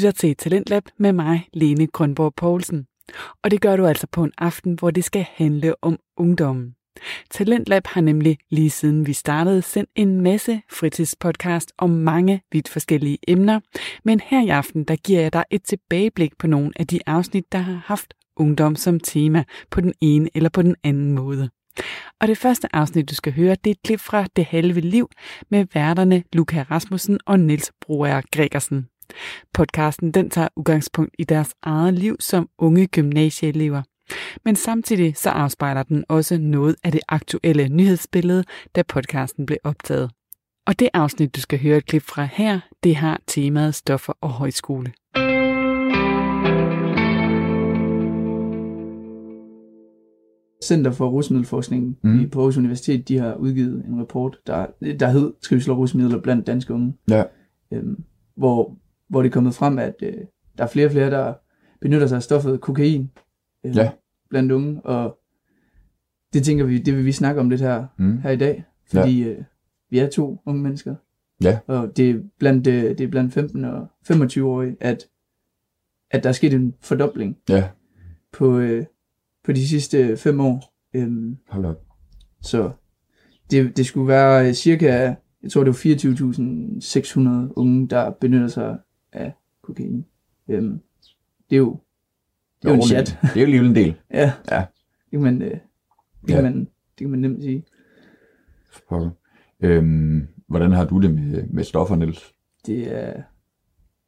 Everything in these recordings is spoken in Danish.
lytter til Talentlab med mig, Lene Grundborg Poulsen. Og det gør du altså på en aften, hvor det skal handle om ungdommen. Talentlab har nemlig lige siden vi startede sendt en masse fritidspodcast om mange vidt forskellige emner, men her i aften der giver jeg dig et tilbageblik på nogle af de afsnit, der har haft ungdom som tema på den ene eller på den anden måde. Og det første afsnit, du skal høre, det er et klip fra Det halve liv med værterne Luca Rasmussen og Niels Brøer Gregersen. Podcasten den tager udgangspunkt i deres eget liv som unge gymnasieelever. Men samtidig så afspejler den også noget af det aktuelle nyhedsbillede, da podcasten blev optaget. Og det afsnit, du skal høre et klip fra her, det har temaet stoffer og højskole. Center for rusmiddelforskningen på Aarhus Universitet, de har udgivet en rapport, der hed Skævsel Rusmidler Blandt Danske Unge, ja. Hvor det er kommet frem, at der er flere og flere, der benytter sig af stoffet kokain blandt unge, og det tænker vi, det vil vi snakke om lidt her i dag, fordi vi er to unge mennesker, og det er blandt 15 og 25-årige, at der er sket en fordobling på de sidste 5 år. Hold op. Så det skulle være cirka, jeg tror det var 24.600 unge, der benytter sig af kokain. Det er jo en chat. Det er jo alligevel en del. Ja. Det kan man nemt sige. Hvordan har du det med stoffer, Niels? Det er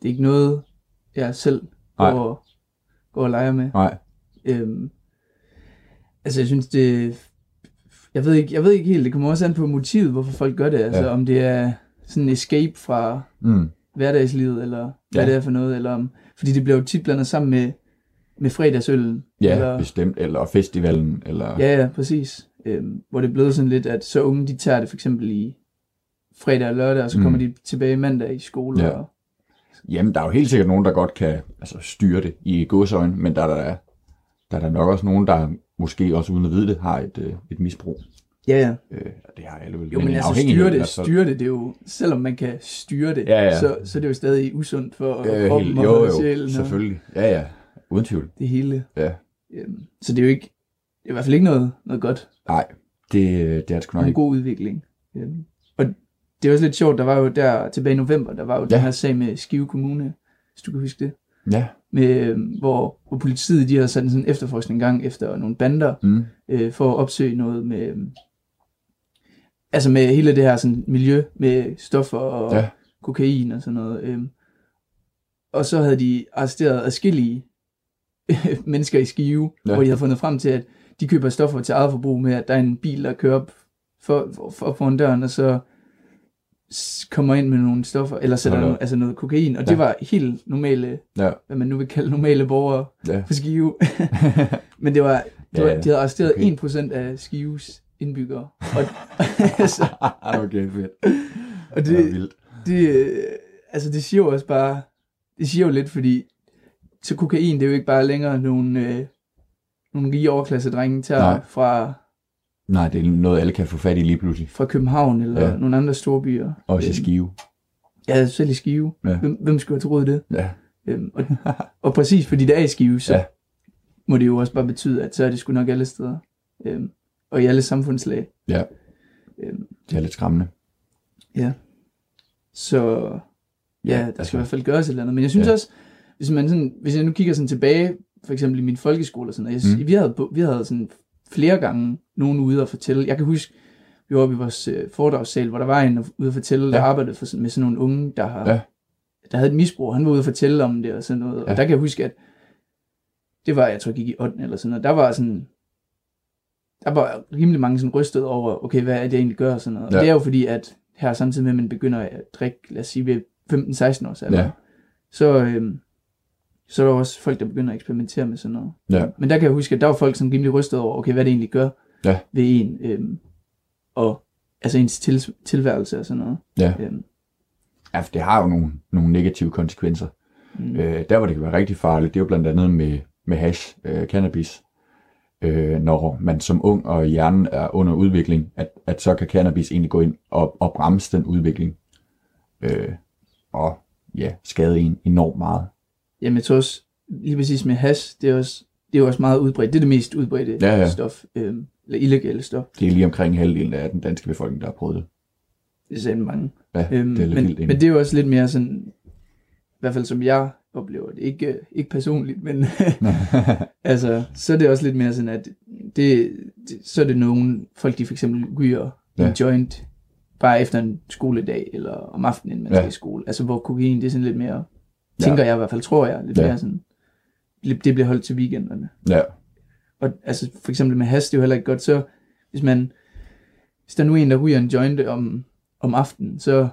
ikke noget, jeg selv går og leger med. Nej. Jeg synes det... Jeg ved ikke helt, det kommer også an på motivet, hvorfor folk gør det. Altså om det er sådan en escape fra hverdagslivet, eller hvad det er for noget, eller om... Fordi det bliver jo tit blandet sammen med fredagsøllen. Ja, eller... bestemt. Eller festivalen, eller... Ja, præcis. Hvor det er blevet sådan lidt, at så unge, de tager det for eksempel i fredag og lørdag, og så kommer de tilbage mandag i skole. Ja. Og... Jamen, der er jo helt sikkert nogen, der godt kan styre det i gåseøjne, men der er nok også nogen, der måske også uden at vide det, har et misbrug. Ja. Det har alle vel. Jo, men styre det, det er jo, selvom man kan styre det, så det er jo stadig usundt for kroppen og sjælen. Selvfølgelig. Ja. Uden tvivl. Det hele. Ja. Så det er jo ikke, det er i hvert fald ikke noget godt. Nej, det er sgu nok ikke. En god udvikling. Ja. Og det er også lidt sjovt, der var jo der tilbage i november, der var jo den her sag med Skive Kommune, hvis du kan huske det. Ja. Med, hvor politiet, de har sat sådan en efterforskning gang efter nogle bander, for at opsøge noget med, med hele det her sådan miljø med stoffer og kokain og sådan noget. Og så havde de arresteret adskillige mennesker i Skive, hvor de havde fundet frem til, at de køber stoffer til eget forbrug med, at der er en bil, der kører op foran døren, og så kommer ind med nogle stoffer, eller sætter noget kokain, og det var helt normale, hvad man nu vil kalde normale borgere på Skive. Men det var, de havde arresteret 1% af Skives indbyggere. Og, okay, fedt. Og det siger jo også bare, det siger jo lidt, fordi så kokain, det er jo ikke bare længere nogle rige overklassedrenge tager fra... Nej, det er noget, alle kan få fat i lige pludselig. Fra København eller nogle andre store byer. Også i Skive. Ja, selv i Skive. Ja. Hvem skulle have troet det? Ja. Og præcis, fordi det er i Skive, så må det jo også bare betyde, at så er det sgu nok alle steder. Og i alle samfundslag. Ja. Det er lidt skræmmende. Ja. Så der skal i hvert fald gøres et eller andet. Men jeg synes også, hvis jeg nu kigger sådan tilbage, for eksempel i min folkeskole og sådan noget, vi havde sådan... flere gange nogen ude at fortælle. Jeg kan huske, vi var oppe i vores foredragssal, hvor der var en ude at fortælle, der arbejdede med sådan nogle unge, der havde et misbrug. Han var ude at fortælle om det og sådan noget. Ja. Og der kan jeg huske, at det var, jeg tror, jeg gik i 8. eller sådan noget. Der var rimelig mange sådan rystet over, okay, hvad er det, jeg egentlig gør og sådan noget. Ja. Og det er jo fordi, at her samtidig med, at man begynder at drikke, lad os sige, ved 15-16 års alder, så er der også folk, der begynder at eksperimentere med sådan noget. Ja. Men der kan jeg huske, at der var folk, som rimelig rystede over, okay, hvad det egentlig gør ved en, og altså ens tilværelse og sådan noget. Ja, for det har jo nogle negative konsekvenser. Der, hvor det kan være rigtig farligt, det er jo blandt andet med hash, cannabis. Når man som ung og hjernen er under udvikling, at så kan cannabis egentlig gå ind og bremse den udvikling, og skade en enormt meget. Jamen så også, lige præcis med hash, det er også meget udbredt. Det er det mest udbredte stof, eller illegale stof. Det er lige omkring halvdelen af den danske befolkning, der har prøvet det. Det er sandt mange. Ja, det er men det er jo også lidt mere sådan, i hvert fald som jeg oplever det, ikke personligt, men altså, så er det også lidt mere sådan, at det, så er det nogen folk, de for eksempel ryger en joint, bare efter en skoledag, eller om aftenen, inden man skal i skole. Altså, hvor kokain, det er sådan lidt mere, tænker jeg i hvert fald, tror jeg, lidt mere sådan, det bliver holdt til weekenderne. Ja. Og altså, for eksempel med hash, det er jo heller ikke godt, så hvis der nu er en, der ryger en joint om aftenen, så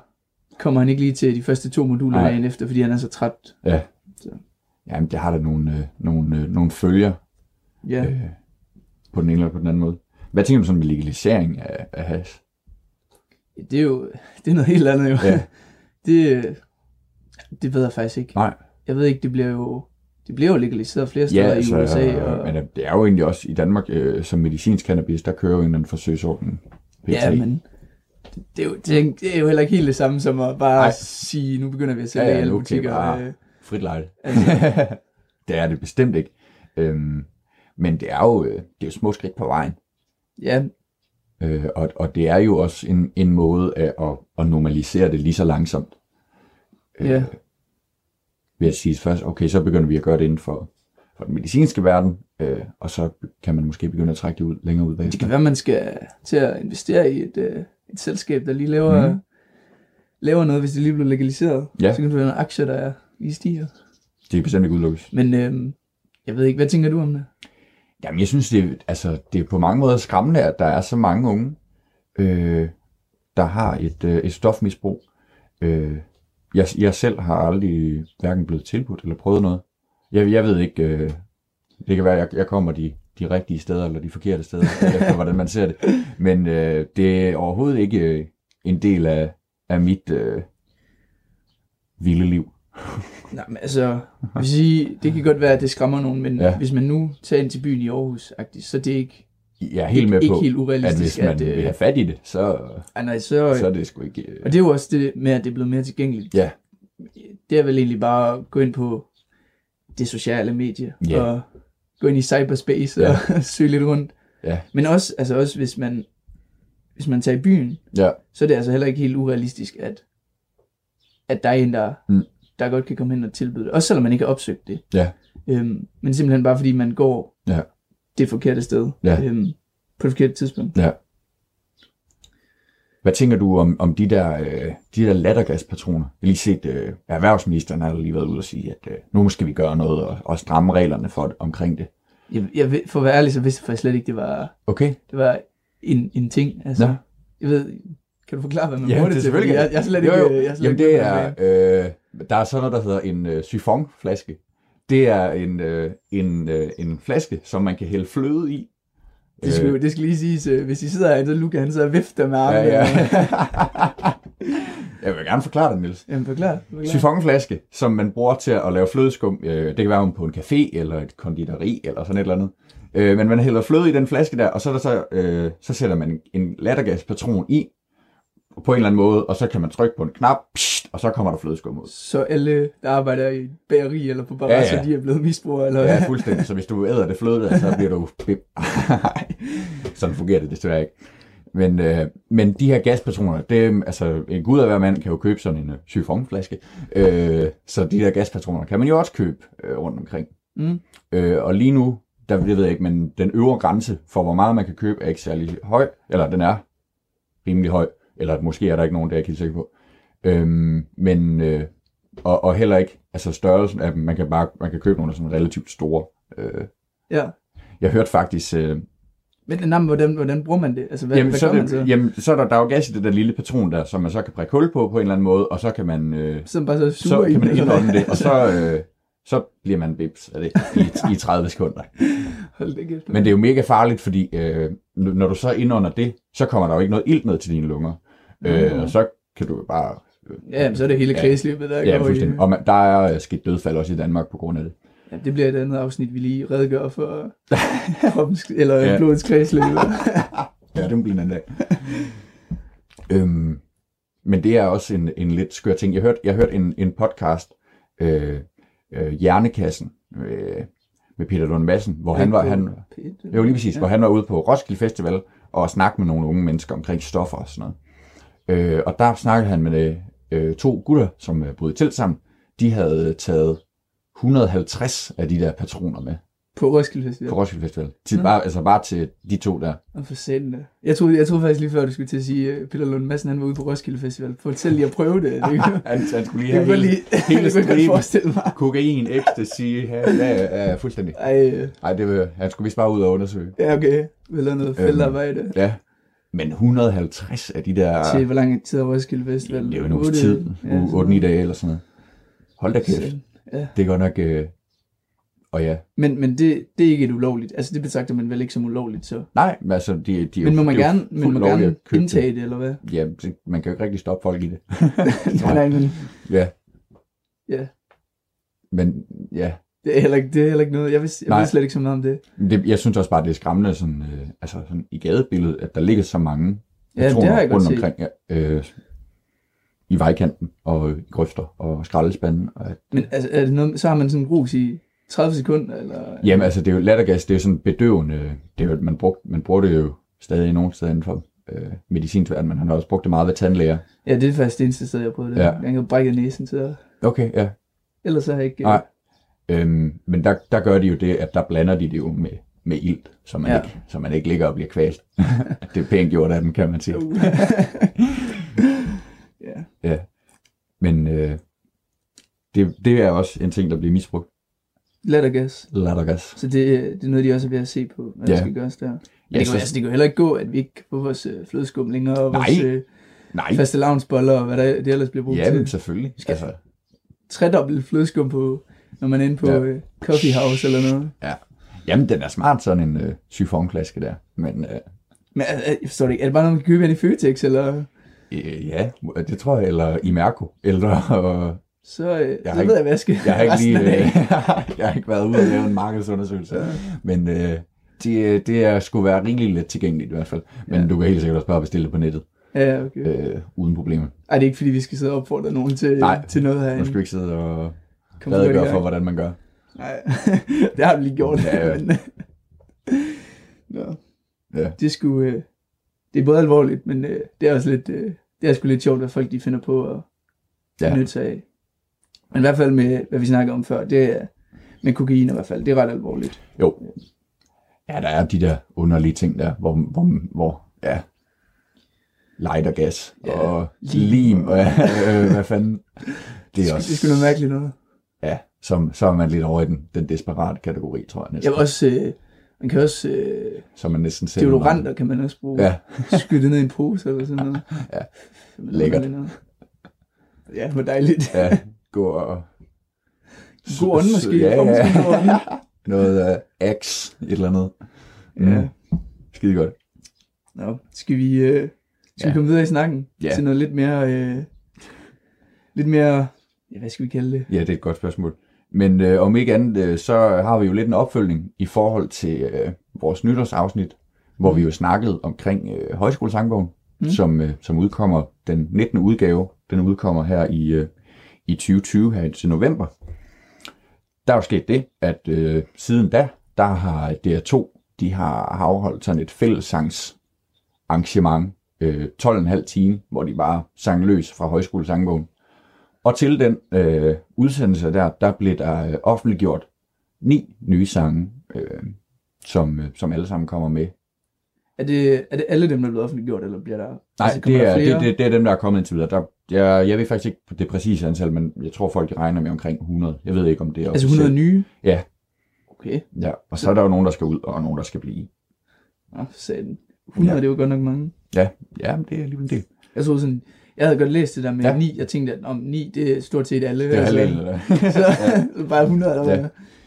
kommer han ikke lige til de første 2 moduler dagen efter, fordi han er så træt. Ja. Så. Jamen, det har da nogle følger på den ene eller på den anden måde. Hvad tænker du sådan med legalisering af hash? Ja, det er noget helt andet jo. Ja. Det ved jeg faktisk ikke. Nej. Jeg ved ikke, det bliver jo legaliseret flere steder i USA. Og... Men det er jo egentlig også i Danmark, som medicinsk cannabis, der kører jo en eller anden forsøgsordning. Ja, men... Det er jo heller ikke helt det samme som at bare sige, nu begynder vi at sælge alle butikker. Frit lejde. Altså. Det er det bestemt ikke. Men det er jo små skridt på vejen. Ja. Og det er jo også en måde at normalisere det lige så langsomt. Ja. Ved at sige først, okay, så begynder vi at gøre det inden for den medicinske verden, og så kan man måske begynde at trække det ud, længere ud bagefter. Det kan være, man skal til at investere i et selskab, der lige laver noget, hvis det lige bliver legaliseret. Ja. Så kan du være nogle aktier, der lige stiger. Det er bestemt ikke udelukkes. Men jeg ved ikke, hvad tænker du om det? Jamen, jeg synes, det er på mange måder skræmmende, at der er så mange unge, der har et stofmisbrug. Jeg selv har aldrig hverken blevet tilbudt eller prøvet noget. Jeg ved ikke, det kan være, at jeg kommer de rigtige steder, eller de forkerte steder, efter hvordan man ser det. Men det er overhovedet ikke en del af mit vilde liv. Nej, men altså, hvis det kan godt være, at det skræmmer nogen, men hvis man nu tager ind til byen i Aarhus-agtigt, så det er ikke, jeg er helt med på, ikke helt urealistisk, at hvis man vil have fat i det, så er det sgu ikke... Og det er jo også det med, at det er blevet mere tilgængeligt. Ja. Det er vel egentlig bare at gå ind på det sociale medie, og gå ind i cyberspace og søge lidt rundt. Ja. Men også hvis man tager i byen, så er det altså heller ikke helt urealistisk, at der er en, der godt kan komme hen og tilbyde det. Også selvom man ikke har opsøgt det. Ja. Men simpelthen bare fordi man går det forkerte sted på det forkerte tidspunkt. Ja. Hvad tænker du om de der lattergaspatroner? Jeg har lige set, erhvervsministeren har lige været ude og sige, at nu skal vi gøre noget og stramme reglerne for omkring det. Jeg, for at være ærlig, så vidste jeg faktisk slet ikke, det var, det var en ting. Altså, jeg ved, kan du forklare, hvad man bruger det til? Selvfølgelig. Jeg slet ikke... der er sådan noget, der hedder en sifonflaske. Det er en flaske, som man kan hælde fløde i. Det skal lige siges, hvis I sidder herinde, så Luca, han sidder og vifter med armen. Ja. Jeg vil gerne forklare det, Niels. Jamen, forklare. Sifonflaske, som man bruger til at lave flødeskum. Det kan være på en café eller et konditori eller sådan et eller andet. Men man hælder fløde i den flaske der, og så sætter man en lattergaspatron i på en eller anden måde, og så kan man trykke på en knap, og så kommer der flødeskum ud. Så alle, der arbejder i bageri eller på barasser, de er blevet misbrugere? Eller? Ja, fuldstændig. Så hvis du æder det fløde, så bliver du... Sådan fungerer det desværre ikke. Men de her gaspatroner, altså en gud af hver mand kan jo købe sådan en sifonflaske, så de her gaspatroner kan man jo også købe rundt omkring. Mm. Og lige nu, det ved jeg ikke, men den øvre grænse for, hvor meget man kan købe, er ikke særlig høj, eller den er rimelig høj, eller måske er der ikke nogen, der jeg er helt sikker på. Men heller ikke, altså størrelsen af dem, man kan købe nogle, der er relativt store. Jeg hørte faktisk... Men hvordan bruger man det? Altså, hvad gør man så? Jamen, så er der jo gas i det der lille patron der, som man så kan prikke hul på en eller anden måde, og så kan man... så kan man indånde det, og så bliver man bips af det i 30 sekunder. Hold det kæft. Men det er jo mega farligt, fordi når du så indånder det, så kommer der jo ikke noget ilt ned til dine lunger. Og så kan du bare... men så er det hele kredsløbet, der går i... Og der er sket dødsfald også i Danmark på grund af det. Ja, det bliver et andet afsnit, vi lige redegør for blodets kredsløb. Det må blive en anden dag. Men det er også en lidt skør ting. Jeg hørte en podcast Hjernekassen med Peter Lund Madsen, hvor han var, jo lige præcis, ja. Hvor han var ude på Roskilde Festival og snakkede med nogle unge mennesker omkring stoffer og sådan noget. Og der snakkede han med to gutter, som boede til sammen. De havde taget 150 af de der patroner med. På Roskilde Festival? På Roskilde Festival. Bare til de to der. Og for satan da. Jeg troede faktisk lige før, du skulle til at sige, at Peter Lund Madsen han var ude på Roskilde Festival. For selv lige at prøve det. Han skulle lige have hele striben. Kokain, ecstasy. Ja, fuldstændig. Nej, han skulle vist bare ud og undersøge. Ja, okay. Eller noget feltarbejde. Ja. Men 150 af de der... Til hvor lang tid er Roskilde Festival? Det er jo en uges tid. 8-9 dage eller sådan noget. Hold da kæft. Ja. Det er godt nok... Og ja. Men det er ikke et ulovligt. Altså det betragter man vel ikke som ulovligt så. Nej, men altså de men må man gerne, indtage det eller hvad? Ja, man kan jo ikke rigtig stoppe folk i det. Nej, men ja. Men ja. Det er heller ikke noget. Jeg ved slet ikke så meget om det. Jeg synes også bare det er skræmmende sådan sådan i gadebilledet, at der ligger så mange patroner rundt omkring. I vejkanten og i grøfter og skraldespanden og at... Men altså er det noget, så har man sådan en grus i 30 sekunder, eller... Jamen, altså, det er jo lattergas, det er jo sådan bedøvende... Det er jo, man bruger det jo stadig nogen steder inden for medicinsverdenen, men han har også brugt det meget ved tandlæger. Ja, det er faktisk det eneste sted, jeg prøvede det. Ja. Jeg kan brække næsen til det. Okay, ja. Ellers har jeg ikke... Nej, men der gør de jo det, at der blander de det jo med ilt, så man ikke ligger og bliver kvalt. Det er pænt gjort af dem, kan man sige. Ja. Men det er også en ting, der bliver misbrugt. Lattergas. Så det er noget, de også er ved at se på, hvad der skal gøres der. Men det kan jo heller ikke gå, at vi ikke får vores flødeskum længere, og vores fastelavnsboller, og hvad det ellers bliver brugt til. Ja, selvfølgelig. Vi skal tredobbelt flødeskum på, når man er inde på Coffee House eller noget. Ja. Jamen, den er smart, sådan en syfonflaske der. Men jeg forstår det ikke. Er det bare noget, man kan købe i Føtex, eller? Ja, det tror jeg. Eller i Merco. Eller... Så ved jeg, hvad jeg skal resten af dagen. Jeg har ikke været ude og lave en markedsundersøgelse. Ja. Men det skulle være rimelig let tilgængeligt i hvert fald. Men du kan helt sikkert også bare bestille det på nettet. Ja, okay. Uden problemer. Ej, det er ikke fordi, vi skal sidde og opfordre nogen til noget herinde. Nej, nu skal vi ikke sidde og redegøre for, hvordan man gør. Nej, det har vi lige gjort. Ja. Men, ja. Det er både alvorligt, men det er også lidt... det er sgu lidt sjovt, hvad folk de finder på at benytte sig af. Men i hvert fald med, hvad vi snakkede om før, det er med kokain i hvert fald, det er ret alvorligt. Jo. Ja, der er de der underlige ting der, hvor light og gas og lim og hvad fanden. Det er sgu noget mærkeligt noget. Ja, så er man lidt over i den desperate kategori, tror jeg næsten. Man kan også deodoranter kan man også bruge. Ja. Skyde ned i en pose eller sådan noget. Ja, lækkert. Ja, hvor dejligt. Ja. God ånd måske. Ja. Noget Axe, et eller andet. Ja. Skide godt. Nå, skal vi komme videre i snakken? Ja. Til noget lidt mere, hvad skal vi kalde det? Ja, det er et godt spørgsmål. Men om ikke andet, så har vi jo lidt en opfølgning i forhold til vores nytårsafsnit, hvor vi jo snakkede omkring Højskolesangbogen, som udkommer den 19. udgave. Den udkommer her i 2020 her til november. Der er jo sket det, at siden da, der har DR2, de har afholdt sådan et fællessangsarrangement, 12,5 time, hvor de bare sang løs fra Højskolesangbogen. Og til den udsendelse der blev der offentliggjort 9 nye sange, som alle sammen kommer med. Er det alle dem, der er blevet offentliggjort, eller bliver der... Nej, altså, det er dem, der er kommet indtil videre. Jeg ved faktisk ikke det præcise antal, men jeg tror, folk regner med omkring 100. Jeg ved ikke, om det er... Altså 100 nye? Ja. Okay. Ja, og så er der jo nogen, der skal ud, og nogen, der skal blive. Nå, satan. 100, det er jo godt nok mange. Ja, men det er lige en del. Jeg troede sådan... Jeg havde godt læst det der med 9, jeg tænkte, at om 9, det er stort set alle. Det er alle, eller så bare 100 eller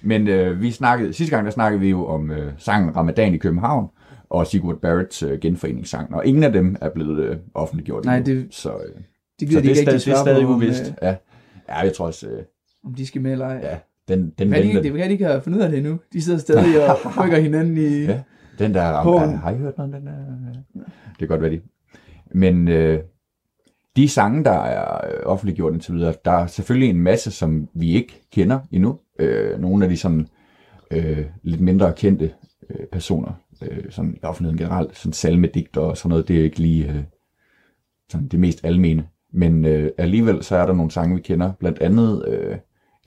hvad. Men sidste gang, der snakkede vi jo om sangen Ramadan i København, og Sigurd Barretts genforeningssang, og ingen af dem er blevet offentliggjort. Nej, det er stadig uvist. Ja, jeg tror også... om de skal med eller ej. Ja, det kan de ikke have fundet ud af det endnu. De sidder stadig og rykker hinanden i... Ja, den der... Har I hørt noget? Den der, det kan godt være det. Men De sange, der er offentliggjort indtil videre, der er selvfølgelig en masse, som vi ikke kender endnu. Nogle af de sådan, lidt mindre kendte personer, sådan i offentligheden generelt, sådan salmedigter og sådan noget, det er ikke lige sådan det mest almene. Men alligevel så er der nogle sange, vi kender. Blandt andet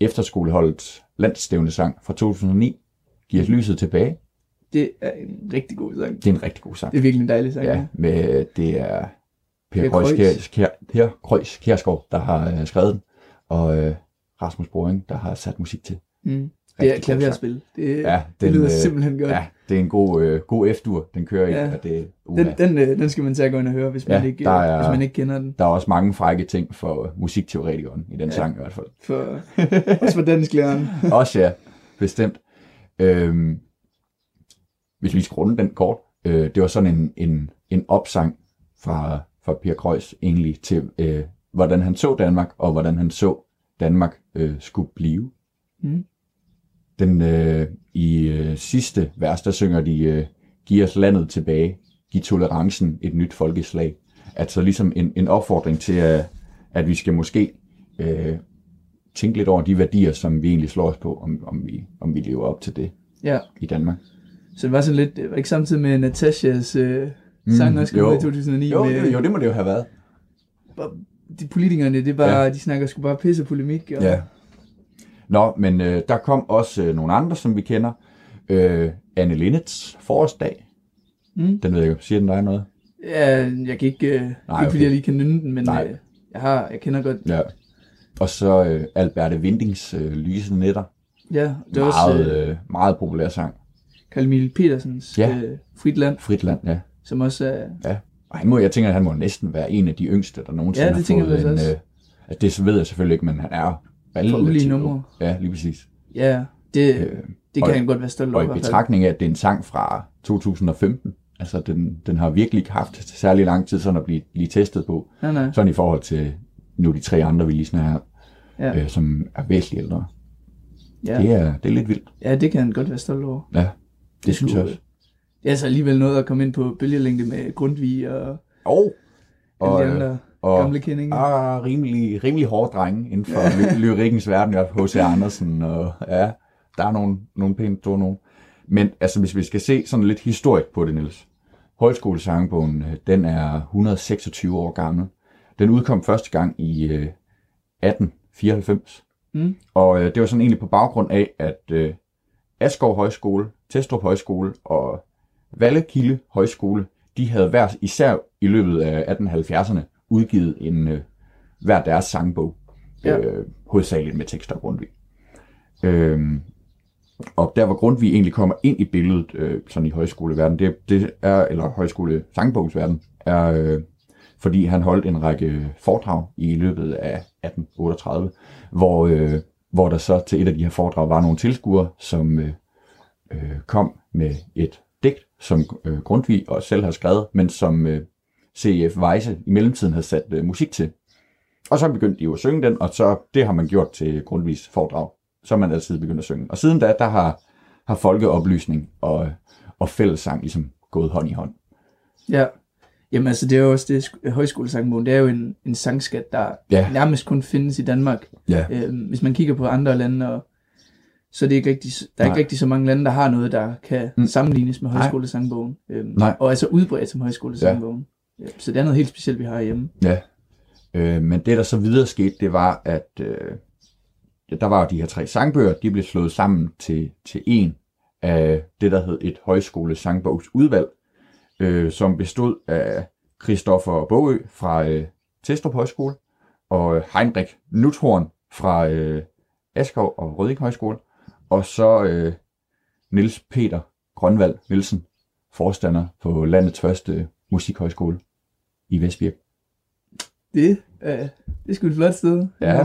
Efterskoleholdets landsdævne sang fra 2009, Giv os lyset tilbage. Det er en rigtig god sang. Det er en rigtig god sang. Det er virkelig en dejlig sang. Ja, men det er Per Kjærsgaard, der har skrevet den, og Rasmus Boring, der har sat musik til. Mm. Det er klaverspil. Det lyder simpelthen godt. Ja, det er en god F-dur, den kører i. Og det, den skal man tage gå ind og høre, hvis man ikke kender den. Der er også mange frække ting for musikteoretikeren i den sang i hvert fald. Også for dansklæreren. Også ja, bestemt. Hvis vi skal runde den kort, det var sådan en opsang fra Per Kreuz egentlig til, hvordan han så Danmark, og hvordan han så Danmark skulle blive. Mm. I sidste vers, der synger de, giv os landet tilbage, giv tolerancen et nyt folkeslag. Altså ligesom en opfordring til, at vi skal måske tænke lidt over de værdier, som vi egentlig slår os på, om vi lever op til det i Danmark. Så det var sådan lidt, var ikke samtidig med Natashas sang også i 2009? Jo, det må det jo have været. De politikerne, det bare, de snakker sgu bare pisse polemik. Og... Ja. Nå, men der kom også nogle andre, som vi kender. Anne Linnets forårsdag. Mm. Den ved jeg ikke, siger den dig noget? Ja, jeg kan ikke, ikke fordi jeg lige kan nynde den, men jeg kender godt. Ja. Og så Alberte Bendix Lyse nætter. Ja, det er også... Meget populær sang. Carl-Emil Petersens Fritland. Fritland, ja. Som også er... Ja, og jeg tænker, at han må næsten være en af de yngste, der nogensinde har fået en... det ved jeg selvfølgelig ikke, men han er... For ulige numre. Ja, lige præcis. Ja, det kan han godt være stolt over. Og i betragtning af, at det er en sang fra 2015, altså den har virkelig ikke haft særlig lang tid sådan at blive testet på. Nej. Sådan i forhold til nu de tre andre, vi lige sådan her, som er væsentligt ældre. Ja. Det er lidt vildt. Ja, det kan han godt være stolt over. Ja, det synes jeg også. Det er så alligevel noget at komme ind på bølgelængde med Grundtvig og... alle de andre. Gamle kendinge. Rimelig hårde drenge inden for lyrikkens verden, i hvert fald H.C. Andersen, og der er nogle pænt store nogen. Men altså, hvis vi skal se sådan lidt historisk på det, Niels. Højskolesangbogen, den er 126 år gammel. Den udkom første gang i 1894. Mm. Og det var sådan egentlig på baggrund af, at Askov Højskole, Testrup Højskole og Vallekilde Højskole, de havde hver især i løbet af 1870'erne udgivet en hver deres sangbog, hovedsageligt med tekster af Grundtvig. Og der, hvor Grundtvig egentlig kommer ind i billedet, sådan i højskoleverdenen, eller højskolesangbogensverdenen, er, fordi han holdt en række foredrag i løbet af 1838, hvor der så til et af de her foredrag var nogle tilskuere, som kom med et digt, som Grundtvig også selv har skrevet, men som... C.F. Weise i mellemtiden havde sat musik til. Og så begyndte de jo at synge den, og så det har man gjort til Grundtvigs foredrag. Så har man altid begyndt at synge. Og siden da, der har folkeoplysning og fællessang ligesom gået hånd i hånd. Ja, jamen altså det er jo også det, højskolesangbogen, det er jo en sangskat, der nærmest kun findes i Danmark. Ja. Hvis man kigger på andre lande, så det er ikke rigtig, der er ikke rigtig så mange lande, der har noget, der kan sammenlignes med højskolesangbogen. Og altså udbredt som højskolesangbogen. Ja. Ja, så det er noget helt specielt, vi har hjemme. Ja, men det der så videre skete, det var, at der var de her tre sangbøger, de blev slået sammen til en af det, der hed et højskole-sangbogsudvalg, som bestod af Christoffer Bogø fra Testrup Højskole og Heinrich Nuthorn fra Askov og Rødding Højskole, og så Niels Peter Grønvald Nielsen, forstander på landets første musikhøjskole i Vestbirk. Det er sgu et flot sted. Ja,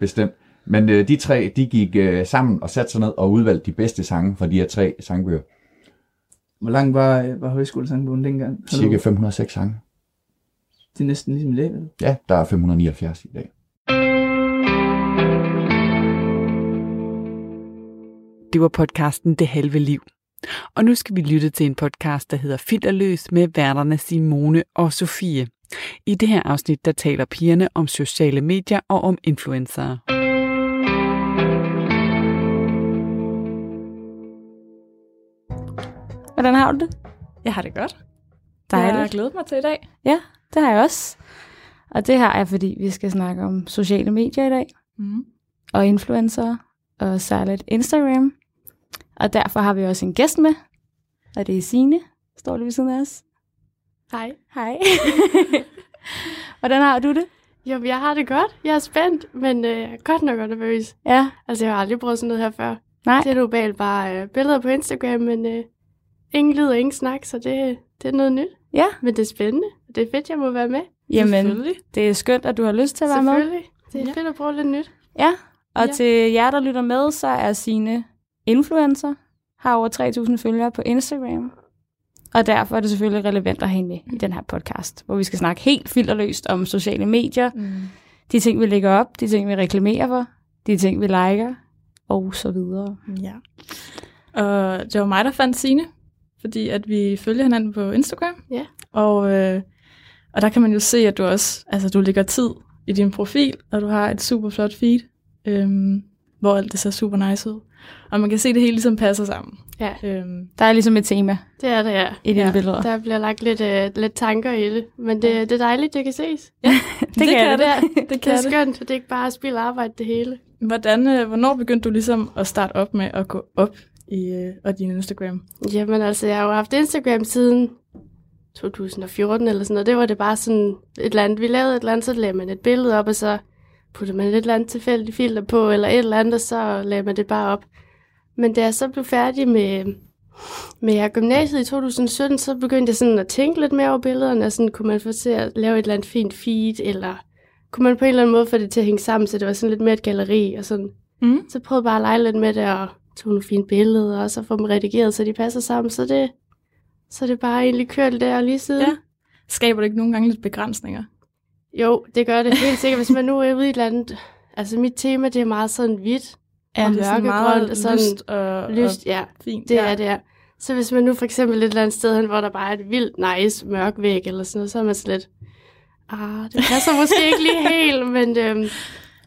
bestemt. Men de tre, de gik sammen og satte sig ned og udvalgte de bedste sange fra de her tre sangbøger. Hvor lang var højskolesangbogen dengang? Cirka 506 sange. Det er næsten ligesom i dag, vel? Ja, der er 579 i dag. Det var podcasten Det halve liv. Og nu skal vi lytte til en podcast, der hedder Filterløs med værterne Simone og Sofie. I det her afsnit, der taler pigerne om sociale medier og om influencere. Hvordan har du det? Jeg har det godt. Dejligt. Jeg har glædet mig til i dag. Ja, det har jeg også. Og det har jeg, fordi vi skal snakke om sociale medier i dag. Mm. Og influencer, og særligt Instagram. Og derfor har vi også en gæst med. Og det er Signe, står det ved siden af os. Hej. Hej. Hvordan har du det? Jo, jeg har det godt. Jeg er spændt, men godt nok nervøs. Ja. Altså, jeg har aldrig prøvet sådan noget her før. Nej. Det er globalt bare billeder på Instagram, men ingen lyd og ingen snak, så det er noget nyt. Ja. Men det er spændende. Det er fedt, jeg må være med. Jamen, det er skønt, at du har lyst til at være med. Selvfølgelig. Det er fedt at prøve lidt nyt. Ja, og til jer, der lytter med, så er Signe influencer. Har over 3.000 følgere på Instagram. Og derfor er det selvfølgelig relevant at have hende med i den her podcast, hvor vi skal snakke helt filterløst om sociale medier. Mm. De ting, vi lægger op, de ting, vi reklamerer for, de ting, vi liker, og så videre. Ja. Og det var mig, der fandt Signe, fordi at vi følger hinanden på Instagram. Ja. Yeah. Og der kan man jo se, at du også, altså du lægger tid i din profil, og du har et super flot feed, hvor alt det ser super nice ud. Og man kan se, at det hele ligesom passer sammen. Ja. Der er ligesom et tema. Det er det, ja. I dine billeder. Der bliver lagt lidt tanker i det. Men det er dejligt, det kan ses. Ja, det er skønt, det er ikke bare at spille arbejde det hele. Hvornår begyndte du ligesom at starte op med at gå op i din Instagram? Jamen altså, jeg har jo haft Instagram siden 2014 eller sådan noget. Det var det bare sådan et eller andet. Vi lavede et eller andet, så lavede man et billede op, og så puttede man et eller andet tilfældigt filter på, eller et eller andet, og så lagde man det bare op. Men da jeg så blev færdig med gymnasiet i 2017, så begyndte jeg sådan at tænke lidt mere over billederne, og sådan, kunne man få til at lave et eller andet fint feed, eller kunne man på en eller anden måde få det til at hænge sammen, så det var sådan lidt mere et galleri, og sådan. Mm. Så prøvede bare at lege lidt med det, og tog nogle fine billeder, og så få dem redigeret, så de passer sammen, så det bare egentlig kørt der lige siden. Ja. Skaber det ikke nogle gange lidt begrænsninger? Jo, det gør det helt sikkert. Hvis man nu er ude i et eller andet. Altså mit tema, det er meget sådan hvidt og mørkegrønt og sådan lyst. Og ja, fint, det er det. Er. Så hvis man nu for eksempel et eller andet sted hen, hvor der bare er et vildt nice mørk væg eller sådan noget, så er man så lidt, det passer måske ikke lige helt, men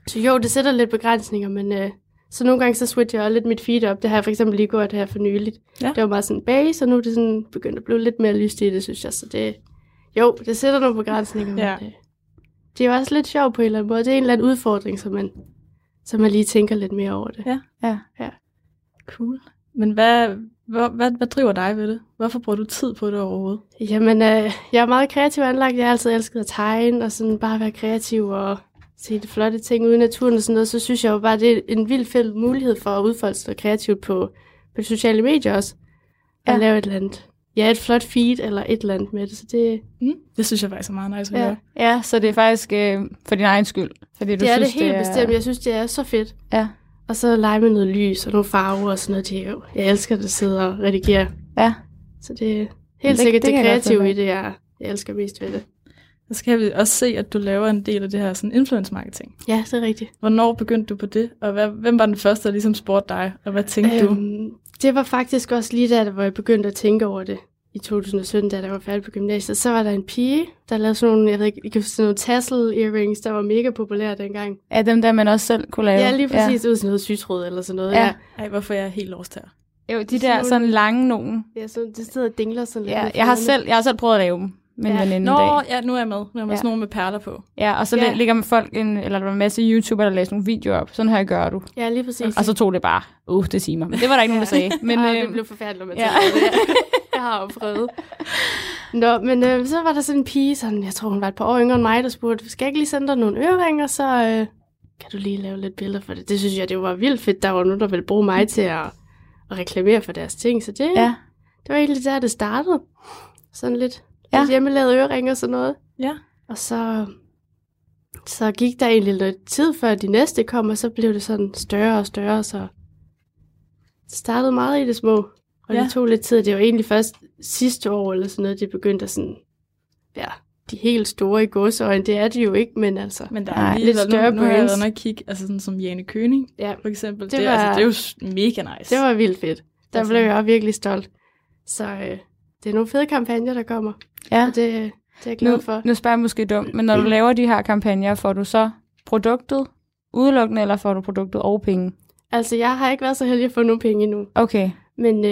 så jo, det sætter lidt begrænsninger, men så nogle gange så switcher jeg lidt mit feed op. Det har jeg for eksempel lige gjort her for nyligt. Ja. Det var meget sådan base, og nu er det sådan begyndt at blive lidt mere lyst i det, synes jeg. Så det, jo, det sætter nogle begrænsninger, men det er jo også lidt sjovt på en eller anden måde. Det er en eller anden udfordring, så man lige tænker lidt mere over det. Ja. Cool. Men hvad driver dig ved det? Hvorfor bruger du tid på det overhovedet? Jamen, jeg er meget kreativ anlagt. Jeg har altid elsket at tegne og sådan bare være kreativ og se de flotte ting ude i naturen og sådan noget. Så synes jeg jo bare, det er en vildt fed mulighed for at udfolde sig kreativt på sociale medier også. Ja. At lave et eller andet. Ja, et flot feed eller et eller andet med det, så det... Mm. Det synes jeg faktisk er meget nice at gøre. Ja, så det er faktisk for din egen skyld. Fordi du synes, det er helt bestemt. Jeg synes, det er så fedt. Ja. Og så lege med noget lys og nogle farver og sådan noget. Det er jo, jeg elsker det at sidde og redigere. Ja. Så det er helt sikkert det kreative i det, jeg elsker mest ved det. Så skal vi også se, at du laver en del af det her sådan influence-marketing. Ja, det er rigtigt. Hvornår begyndte du på det, og hvem var den første, der ligesom spurgte dig, og hvad tænkte du? Det var faktisk også lige der, hvor jeg begyndte at tænke over det i 2017, da jeg var færdig på gymnasiet. Så var der en pige, der lavede sådan nogle, jeg ved ikke, sådan nogle tassel-earrings, der var mega populære dengang. Ja, dem der man også selv kunne lave. Ja, lige præcis, ud sådan noget sytråd eller sådan noget. Ja. Ej, hvorfor jeg er helt lost her? Jo, de der sådan lange nogen. Ja, sådan, det sidder og dingler sådan lidt. Ja, jeg har selv prøvet at lave dem. Nu er jeg med. Nu er man sådan nogle med perler på. Ja, og så ligger man folk ind, eller der var en masse YouTuber, der læste nogle videoer op. Sådan her gør du. Ja, lige præcis. Og så tog det bare, det timer. Men det var der ikke nogen, der sagde. Men, det blev forfærdeligt, når man tænkte det. Jeg har jo prøvet. Nå, men så var der sådan en pige, sådan, jeg tror hun var et par år yngre end mig, der spurgte, skal jeg ikke lige sende dig nogle øreringer, så kan du lige lave lidt billeder for det. Det synes jeg, det var vildt fedt. Der var nogen, der ville bruge mig til at reklamere for deres ting. Så det var egentlig der, det startede. Sådan lidt. Ja. Hjemmelavede øreringer og sådan noget. Ja. Og så gik der egentlig lidt tid, før de næste kom, og så blev det sådan større og større, så det startede meget i det små. Og det tog lidt tid. Det var egentlig først sidste år eller sådan noget, det begyndte at sådan være de helt store i godsøjne. Det er det jo ikke, men altså. Men der er lidt større brands. Nu har jeg været nok kigge, altså sådan som Jane Køning, for eksempel. Det er jo mega nice. Det var vildt fedt. Der blev jeg også virkelig stolt. Så det er nogle fede kampagner, der kommer. Ja, og det, Det er glad for. Nu spørger jeg måske dumt, men når du laver de her kampagner, får du så produktet udelukkende, eller får du produktet og penge? Altså, jeg har ikke været så heldig at få nogen penge endnu. Okay. Men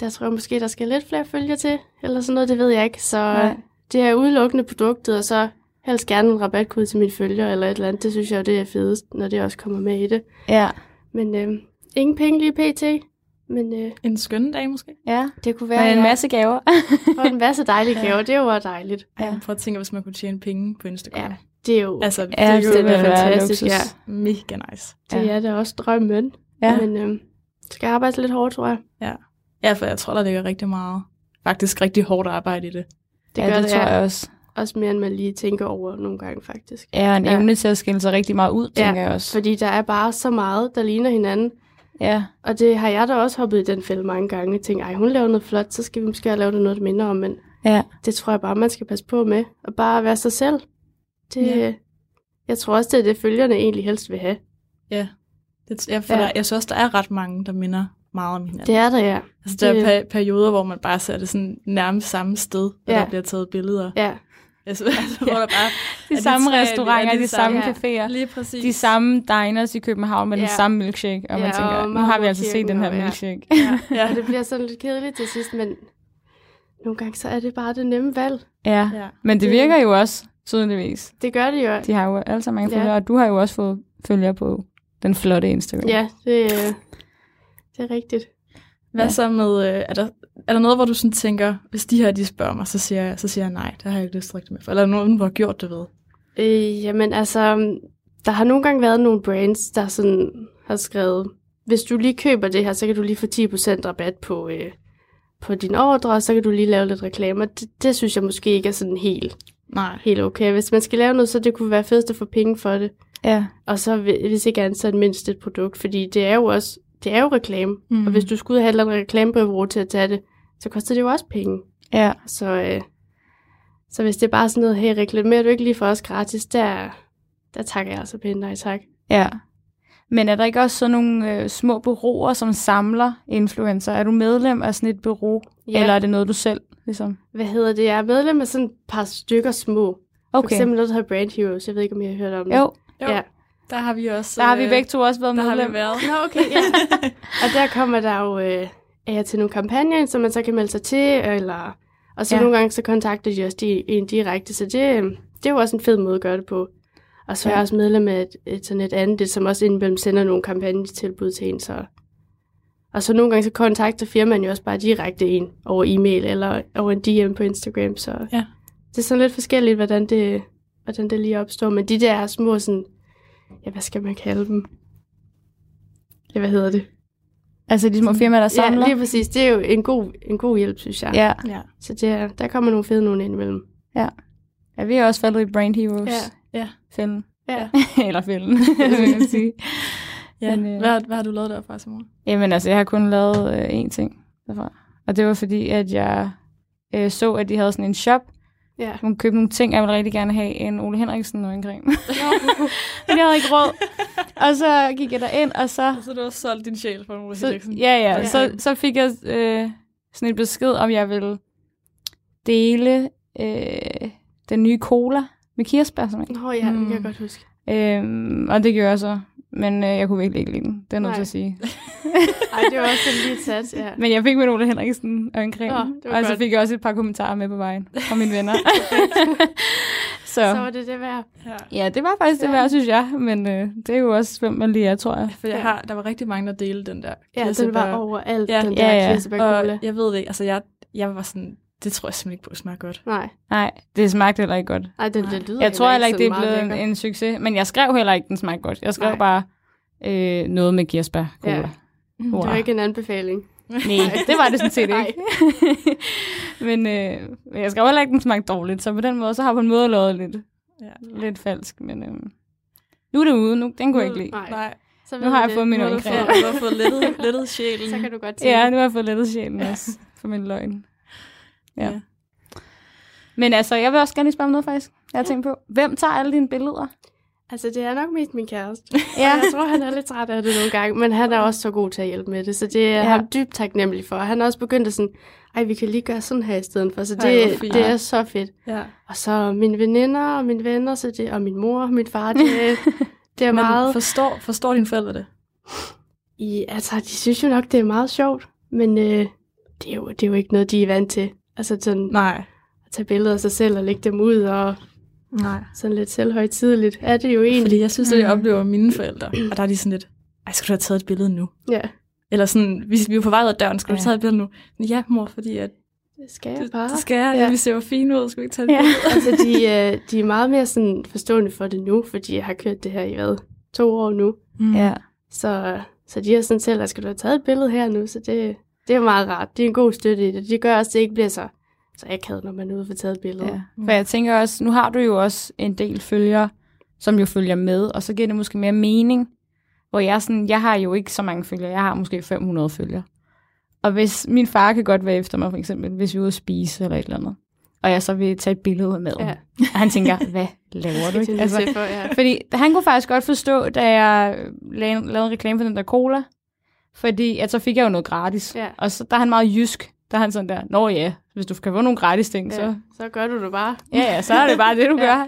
der tror jeg måske, der skal lidt flere følger til, eller sådan noget, det ved jeg ikke. Så nej. Det er udelukkende produktet, og så helst gerne en rabatkode til mine følger, eller et eller andet. Det synes jeg jo, det er fedest, når det også kommer med i det. Ja. Men ingen penge lige pt. Men, en skønne dag måske. Ja, det kunne være. Og en masse gaver. Og en masse dejlige gaver, det var dejligt. Ja. Prøv at tænke, hvis man kunne tjene penge på Instagram. Ja, det er jo, altså, det er fantastisk. Ja. Mega nice. Det er da også drømmen. Ja. Men skal arbejde lidt hårdt, tror jeg. Ja. Ja, for jeg tror, der ligger rigtig meget. Faktisk rigtig hårdt arbejde i det. Det tror jeg også. Også mere, end man lige tænker over nogle gange, faktisk. Ja, en evne til at skille sig rigtig meget ud, tænker jeg også. Fordi der er bare så meget, der ligner hinanden. Ja. Og det har jeg da også hoppet i den fælde mange gange. Jeg tænker, hun laver noget flot, så skal vi måske lave noget, der minder om. Men det tror jeg bare, man skal passe på med. Og bare være sig selv. Jeg tror også, det er det, følgerne egentlig helst vil have. Ja. Jeg synes også, der er ret mange, der minder meget om hinanden. Det er der, ja. Altså, der er perioder, hvor man bare ser det sådan nærmest samme sted, og der bliver taget billeder. Ja. Hvor der bare de samme restauranter, de samme caféer, de samme diners i København med den samme milkshake, og man tænker, og nu har vi altså set den her milkshake. Ja. Det bliver sådan lidt kedeligt til sidst, men nogle gange så er det bare det nemme valg. Ja, men det virker jo også, tydeligvis. Det gør det jo. De har jo altså mange følgere, og du har jo også fået følgere på den flotte Instagram. Ja, det er rigtigt. Hvad så med, er der noget, hvor du sådan tænker, hvis de her, de spørger mig, så siger jeg nej, der har jeg ikke lyst til rigtig med for. Eller er der nogen, der har gjort det ved? Jamen altså, der har nogle gange været nogle brands, der sådan har skrevet, hvis du lige køber det her, så kan du lige få 10% rabat på din ordre, og så kan du lige lave lidt reklamer. Det synes jeg måske ikke er sådan helt okay. Hvis man skal lave noget, så det kunne være fedest at få penge for det. Ja. Og så hvis ikke andet, så mindst et produkt, fordi det er jo også... Det er jo reklame, og hvis du skal ud og have et reklamebureau til at tage det, så koster det jo også penge. Ja. Så hvis det er bare sådan noget, hey, reklamerer du ikke lige for os gratis, der takker jeg altså pænt nej tak. Ja, men er der ikke også sådan nogle små bureauer, som samler influencer? Er du medlem af sådan et bureau, eller er det noget, du selv ligesom? Hvad hedder det? Jeg er medlem af sådan et par stykker små. Okay. For eksempel noget, der hedder Brand Heroes, jeg ved ikke, om I har hørt om det. Jo. Ja. Der har vi også... Der har vi begge to også været medlem. Der har vi været. Nå, okay, ja. Og der kommer der jo til nogle kampagner, som man så kan melde sig til, eller... Og så nogle gange, så kontakter de også en direkte, så det er jo også en fed måde at gøre det på. Og så er jeg også medlem af et andet, det, som også indimellem sender nogle kampagnetilbud til en, så... Og så nogle gange, så kontakter firmaen jo også bare direkte en over e-mail, eller over en DM på Instagram, så... Ja. Det er sådan lidt forskelligt, hvordan det lige opstår, men de der små sådan... Ja, hvad skal man kalde dem? Ja, hvad hedder det? Altså de små firmaer, der samler? Ja, lige præcis. Det er jo en god hjælp, synes jeg. Ja. Så der kommer nogle fede nogen ind imellem. Ja. Ja, vi har også faldet i Brand Heroes. Ja. Fælden. Ja. Eller fælden, vil jeg sige. Ja. Men, hvad har du lavet derfra, Simone? Jamen altså, jeg har kun lavet én ting derfra. Og det var fordi, at jeg så, at de havde sådan en shop. Ja. Hun købte nogle ting, jeg ville rigtig gerne have en Ole Henriksen og en creme. Men jeg havde ikke råd. Og så gik jeg derind, og så... Og så du også solgt din sjæl for en Ole Henriksen. Ja. Så fik jeg sådan et besked, om jeg ville dele den nye cola med kirsebærsmag. Nå ja, det kan jeg godt huske. Og det gjorde jeg så. Men jeg kunne virkelig ikke lide den. Det er noget til at sige. Ej, det var også en lille sats, ja. Men jeg fik med Ole Henriksen og en creme. Oh, og så fik jeg også et par kommentarer med på vejen fra mine venner. så var det værd. Ja, det var faktisk det værd, synes jeg. Men det er jo også, hvem man lige er, tror jeg. For der var rigtig mange, der delte den der. Ja, den var overalt, den der kirsebærkola. Og jeg ved det ikke. Altså, jeg var sådan... Det tror jeg simpelthen ikke på, det smager godt. Nej, det smagte heller ikke godt. Nej, det lyder. Jeg tror heller ikke, det er blevet en succes. Men jeg skrev heller ikke, den smagte godt. Jeg skrev bare noget med kirsebær. Ja. Det var ikke en anbefaling. Nej, det var det sådan set ikke. Men jeg skrev heller ikke, den smagte dårligt. Så på den måde, så har på en måde lavet lidt falsk. Men nu er det ude. Nu, den kunne jeg ikke lide. Nej. Nu har jeg fået min øjenkræm. Nu har jeg fået lettet sjælen. Så kan du godt tænke. Ja, nu har jeg fået lettet sjælen også for min løgn. Ja. Men altså, jeg vil også gerne spørge om noget, faktisk. Jeg har tænkt på, hvem tager alle dine billeder? Altså, det er nok mest min kæreste. Ja. Jeg tror, han er lidt træt af det nogle gange, men han er også så god til at hjælpe med det, så det er ham dybt taknemmelig for. Han er også begyndt at sådan, ej, vi kan lige gøre sådan her i stedet for, så det er så fedt. Ja. Og så mine veninder og mine venner, så det, og min mor og min far, det er meget... Forstår dine forældre det? Altså, de synes jo nok, det er meget sjovt, men det er jo ikke noget, de er vant til. Altså sådan, at tage billeder af sig selv og lægge dem ud og... Nej. Sådan lidt selvhøjtideligt er det jo egentlig. Fordi jeg synes, at jeg oplever mine forældre, og der er de sådan lidt, ej, skal du have taget et billede nu? Ja. Eller sådan, hvis vi er på vej ud af døren, skal du have taget et billede nu? Men ja, mor, fordi at... Det skal jeg bare. Det skal jeg, vi ser jo fine ud, skal vi ikke tage et billede? Altså, de er meget mere sådan forstående for det nu, fordi jeg har kørt det her i 2 år nu. Mm. Ja. Så de er sådan selv, at skal du have taget et billede her nu? Så det er meget rart. Det er en god støtte i det. Det gør også, det ikke bliver så jeg kan, når man er ude for taget billeder. Ja. For jeg tænker også, nu har du jo også en del følgere, som jo følger med, og så giver det måske mere mening, hvor jeg har jo ikke så mange følgere, jeg har måske 500 følgere. Og hvis min far kan godt være efter mig, for eksempel, hvis vi er ude at spise eller et eller andet, og jeg så vil tage et billede af maden, og han tænker, hvad laver du? Ikke? Altså, fordi han kunne faktisk godt forstå, da jeg lavede reklame for den der cola, fordi at så fik jeg jo noget gratis, og så der er han meget jysk. Der er han sådan der, nå ja, hvis du kan få nogle gratis ting, så gør du det bare. Ja, så er det bare det, du gør.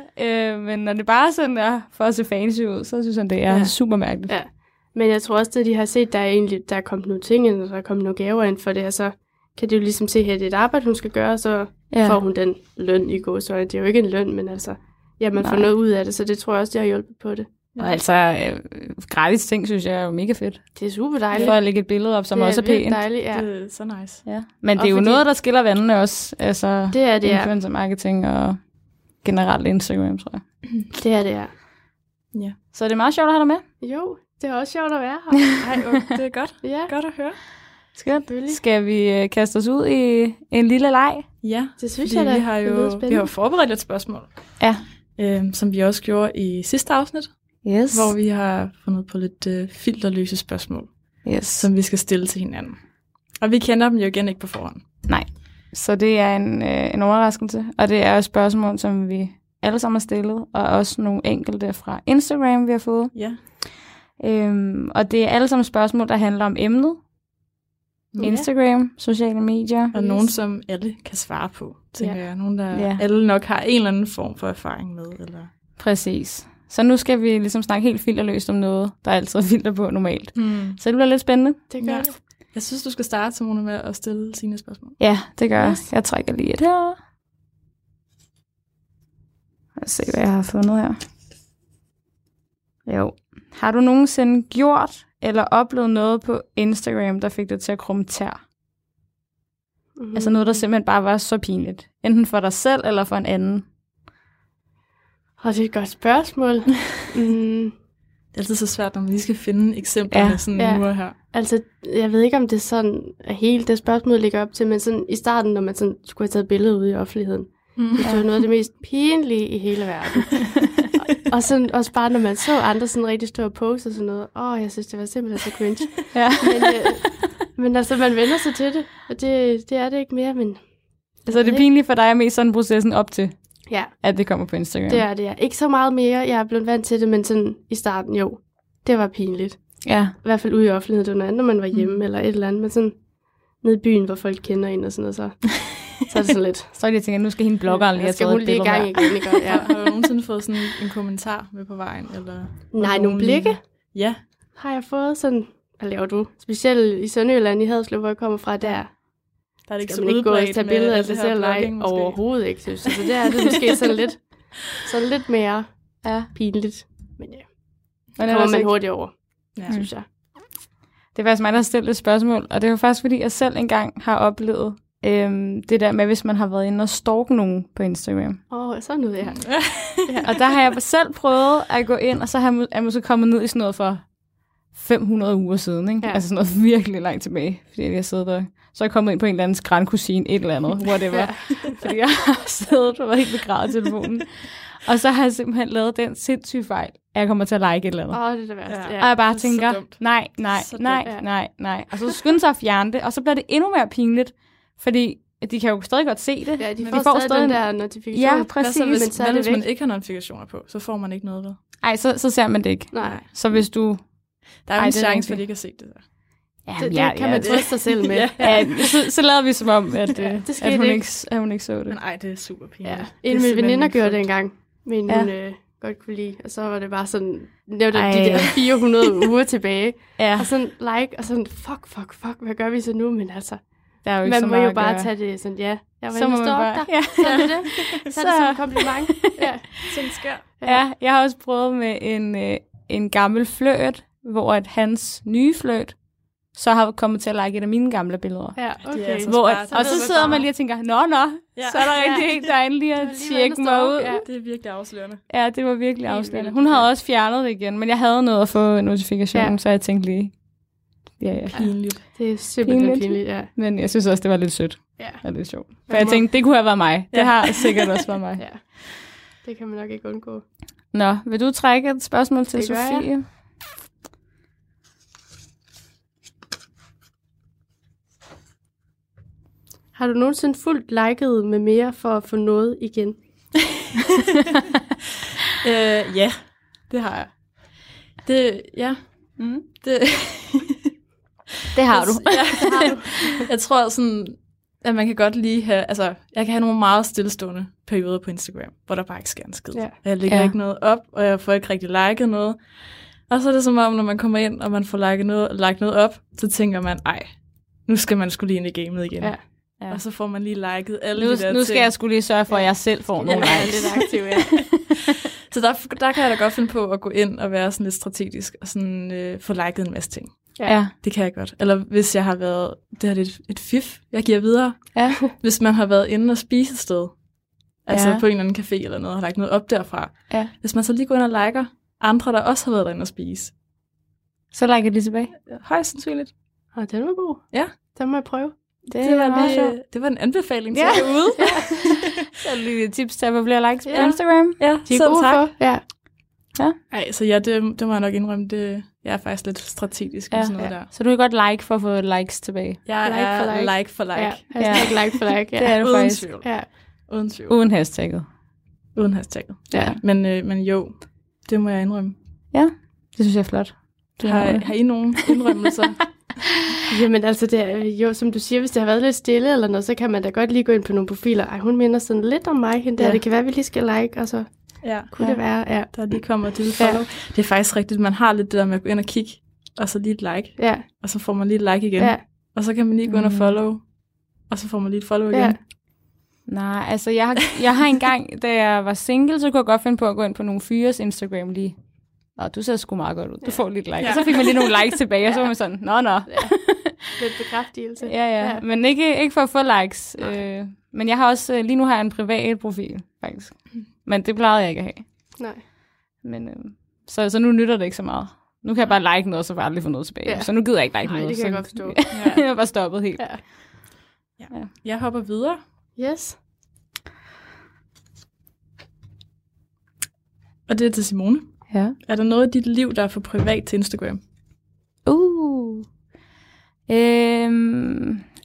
Men når det bare sådan der, for at se fancy ud, så synes han, det er super mærkeligt. Ja. Men jeg tror også, at de har set, der er kommet nogle ting ind, og der er kommet nogle gaver ind for det, og så kan de jo ligesom se, her det er et arbejde, hun skal gøre, og så får hun den løn i gåseøjne. Det er jo ikke en løn, men altså, man får noget ud af det, så det tror jeg også, de har hjulpet på det. Og altså, gratis ting, synes jeg, er jo mega fedt. Det er super dejligt. For at lægge et billede op, som også er pænt. Det er dejligt, Det er så nice. Ja. Men og det er jo noget, der skiller vandene også. Altså, det er det, influencer marketing og generelt Instagram, tror jeg. Det er det, ja. Så er det meget sjovt at have dig med? Jo, det er også sjovt at være her. Ej, det er godt. Godt at høre. Skønt. Skal vi kaste os ud i en lille leg? Ja, det synes jeg da. Vi har jo forberedt et spørgsmål. Ja. Som vi også gjorde i sidste afsnit. Yes. Hvor vi har fundet på lidt filterløse spørgsmål, som vi skal stille til hinanden. Og vi kender dem jo igen ikke på forhånd. Nej, så det er en overraskelse, og det er spørgsmål, som vi alle sammen har stillet, og også nogle enkelte fra Instagram, vi har fået. Ja. Og det er alle sammen spørgsmål, der handler om emnet. Ja. Instagram, sociale medier. Og nogen, som alle kan svare på, tænker jeg. Nogen, der alle nok har en eller anden form for erfaring med. Eller... Præcis. Så nu skal vi ligesom snakke helt filterløst om noget, der er altid filter på normalt. Mm. Så det bliver lidt spændende. Det gør det. Jeg synes, du skal starte, Simone, med at stille sine spørgsmål. Ja, det gør jeg. Jeg trækker lige et her. Lad os se, hvad jeg har fundet her. Jo. Har du nogensinde gjort eller oplevet noget på Instagram, der fik dig til at krumme tær? Mm-hmm. Altså noget, der simpelthen bare var så pinligt. Enten for dig selv eller for en anden. Og det er et godt spørgsmål. Det er altid så svært, når man lige skal finde eksempler med sådan en uge her. Altså, jeg ved ikke, om det er sådan, at hele det spørgsmål ligger op til, men sådan i starten, når man sådan skulle have taget billeder ud i offentligheden, det var noget af det mest pinlige i hele verden. og sådan også bare, når man så andre sådan rigtig store posts og sådan noget, jeg synes, det var simpelthen så cringe. Men altså, man vender sig til det, og det er det ikke mere, men... Altså, det pinlige for dig er mest sådan processen op til? Ja. At det kommer på Instagram. Det er det, ikke så meget mere. Jeg er blevet vant til det, men sådan i starten, jo, det var pinligt. Ja. I hvert fald ude i offentligheden, det var når man var hjemme eller et eller andet, men sådan nede i byen, hvor folk kender en og sådan noget, så er det sådan lidt. Så er det, jeg tænker, nu skal hende bloggeren lige have taget et billede her. Jeg skal hun lige i gang igen, ikke? Har du nogensinde fået sådan en kommentar med på vejen? Eller nej, nogle blikke? Ja. Har jeg fået sådan, hvad laver du? Specielt i Sønderjylland i Haderslev, hvor jeg kommer fra, der er det ikke så udbredt med at tage billeder af sig selv, nej, overhovedet ikke, synes jeg. Så det er det måske sådan lidt mere pinligt. Men det kommer man hurtigt over, synes jeg. Det er faktisk mig, der har stillet et spørgsmål, og det er jo faktisk, fordi jeg selv engang har oplevet det der med, hvis man har været inde og stalke nogen på Instagram. Sådan noget, Og der har jeg selv prøvet at gå ind, og så har jeg måske kommet ned i sådan noget for 500 uger siden, ikke? Altså sådan noget virkelig langt tilbage, fordi jeg sidder der. Så er jeg kommet ind på en eller anden grandkusine, et eller andet, whatever. Fordi jeg har siddet og var helt begravet i telefonen. Og så har jeg simpelthen lavet den sindssyge fejl, at jeg kommer til at like et eller andet. Det er det værste. Ja. Og jeg bare tænker, nej, nej, nej, nej, nej. Og så skyndte sig at fjerne det, og så bliver det endnu mere pinligt, fordi de kan jo stadig godt se det. Ja, de får stadig den der notifikation. Ja, præcis. Så, hvis man ikke har notifikationer på, så får man ikke noget ved. Nej, så ser man det ikke. Nej. Så hvis du... Der er en chance for, at de ikke har set det der. Jamen, det kan man trøste sig selv med. Så lader vi som om, at hun ikke så det. Men ej, det er super pinligt. Ja. En af mine veninder gjorde det engang, men hun godt kunne lide. Og så var det bare sådan, nævnte de der 400 uger tilbage. Ja. Og sådan like, og sådan fuck, hvad gør vi så nu? Men altså, man må jo bare tage det sådan, jeg var inde og stå op der. Ja. Tag det som et kompliment. Ja. Sådan skør. Ja, jeg har også prøvet med en gammel fløjt, hvor at hans nye fløjt, så har jeg kommet til at like et af mine gamle billeder. Ja, okay. Og så sidder man lige og tænker, så er der rigtig en, der er endelig at tjekke mig ud. Ja, det er virkelig afslørende. Ja, det var virkelig afslørende. Hun havde også fjernet det igen, men jeg havde noget at få notifikationen, så jeg tænkte lige... Pinligt. Det er simpelthen pinligt, ja. Men jeg synes også, det var lidt sødt. Ja. Og lidt sjovt. For jeg tænkte, det kunne have været mig. Det har sikkert også været mig. Ja. Det kan man nok ikke undgå. Nå, vil du trække et spørgsmål til Sofie? Har du nogensinde fuldt liket med mere for at få noget igen? Ja, det har jeg. Det har du. Jeg tror sådan, at man kan godt lige have... Altså, jeg kan have nogle meget stillestående perioder på Instagram, hvor der bare ikke sker en skid. Ja. Jeg lægger ikke noget op, og jeg får ikke rigtig liket noget. Og så er det som om, når man kommer ind, og man får liket noget op, så tænker man, nu skal man sgu lige ind i gamet igen. Ja. Ja. Og så får man lige liket alle de der ting. Nu skal jeg sgu lige sørge for, at jeg selv får nogle likes. Ja, lidt aktiv, Så der kan jeg da godt finde på at gå ind og være sådan lidt strategisk, og sådan få liket en masse ting. Ja. Det kan jeg godt. Eller hvis jeg har været... Det her er et fif, jeg giver videre. Ja. Hvis man har været inde og spise et sted, altså på en eller anden café eller noget, og har lagt noget op derfra. Ja. Hvis man så lige går ind og liker andre, der også har været derinde og spise. Så liker de tilbage? Højst sandsynligt. Og den var god. Ja. Den må jeg prøve. Det var en anbefaling til derude. Så lige tips til, at man bliver likes på Instagram. Ja, de er gode for. Ja. Ej, så det må jeg nok indrømme. Det, jeg er faktisk lidt strategisk med sådan noget der. Så du kan godt like for at få likes tilbage. Jeg er like for like. Ja. Hashtag like for like. Ja. Det er du faktisk. Tvivl. Ja. Uden tvivl. Uden hashtagget. Ja. Men jo, det må jeg indrømme. Ja, det synes jeg er flot. Har I nogen indrømmelser? Jamen altså, det er, jo, som du siger, hvis det har været lidt stille eller noget, så kan man da godt lige gå ind på nogle profiler. Hun minder sådan lidt om mig hende der. Det kan være, vi lige skal like, og så kunne det være. Ja. Der lige kommer det follow. Det er faktisk rigtigt, man har lidt det der med at gå ind og kigge, og så lige et like, og så får man lige et like igen. Ja. Og så kan man lige gå ind og follow, og så får man lige et follow igen. Nej, altså jeg har engang, da jeg var single, så kunne jeg godt finde på at gå ind på nogle fyres Instagram lige. Nå, du ser sgu meget godt ud. Du får lidt like. Ja. Og så fik man lige nogle likes tilbage, og så var man sådan, nå. Ja. Lidt bekræftelse. Ja. Men ikke for at få likes. Men jeg har også, lige nu har jeg en privat profil, faktisk. Men det plejede jeg ikke at have. Nej. Men, så nu nytter det ikke så meget. Nu kan jeg bare like noget, så får jeg aldrig få noget tilbage. Ja. Så nu gider jeg ikke like noget. Nej, det kan jeg godt forstå. Ja. Jeg var bare stoppet helt. Ja. Jeg hopper videre. Yes. Og det er til Simone. Ja. Er der noget i dit liv, der er for privat til Instagram?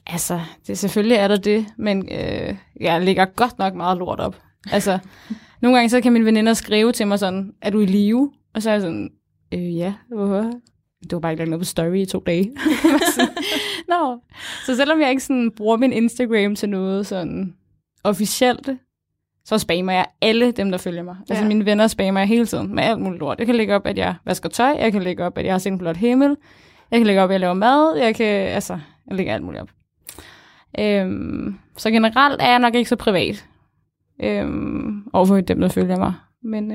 Altså, det, selvfølgelig er der det, men jeg lægger godt nok meget lort op. Altså, nogle gange så kan mine veninder skrive til mig sådan, er du i live? Og så er jeg sådan, hvorfor? Det var bare ikke lagt noget på story i 2 dage. Nå. Så selvom jeg ikke sådan bruger min Instagram til noget sådan officielt, så spammer jeg alle dem, der følger mig. Altså mine venner spammer jeg hele tiden med alt muligt lort. Jeg kan lægge op, at jeg vasker tøj. Jeg kan lægge op, at jeg har set en blot himmel. Jeg kan lægge op, at jeg laver mad. Jeg lægger alt muligt op. Så generelt er jeg nok ikke så privat. Overfor dem, der følger mig. Men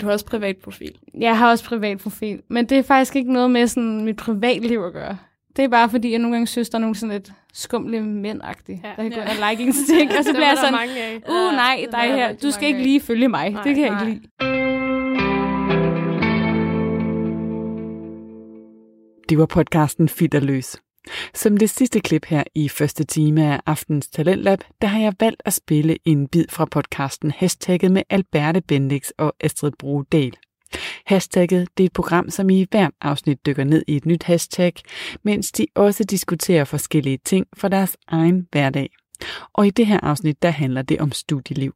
du har også privat profil. Jeg har også privat profil. Men det er faktisk ikke noget med sådan mit privatliv at gøre. Det er bare fordi, jeg nogle gange synes, der er nogle sådan lidt skumle mænd-agtige, der kan gå ind og like en ting, og så bliver jeg sådan, nej, dig her, du skal ikke lige følge mig. Nej, det kan jeg ikke lide. Det var podcasten Fit og Løs. Som det sidste klip her i første time af aftens Talentlab, der har jeg valgt at spille en bid fra podcasten Hashtagget med Alberte Bendix og Astrid Brodahl. Hashtagget, det er et program, som i hver afsnit dykker ned i et nyt hashtag, mens de også diskuterer forskellige ting fra deres egen hverdag. Og i det her afsnit, der handler det om studieliv.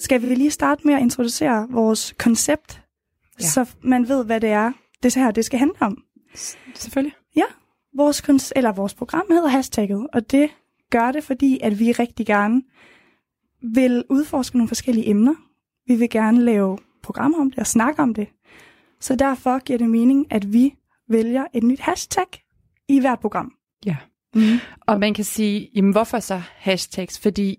Skal vi lige starte med at introducere vores koncept, så man ved, hvad det er, det her det skal handle om? Selvfølgelig. Ja, vores program hedder Hashtagget, og det gør det, fordi at vi rigtig gerne vil udforske nogle forskellige emner. Vi vil gerne lave programmer om det og snakke om det. Så derfor giver det mening, at vi vælger et nyt hashtag i hvert program. Ja, og man kan sige, jamen hvorfor så hashtags? Fordi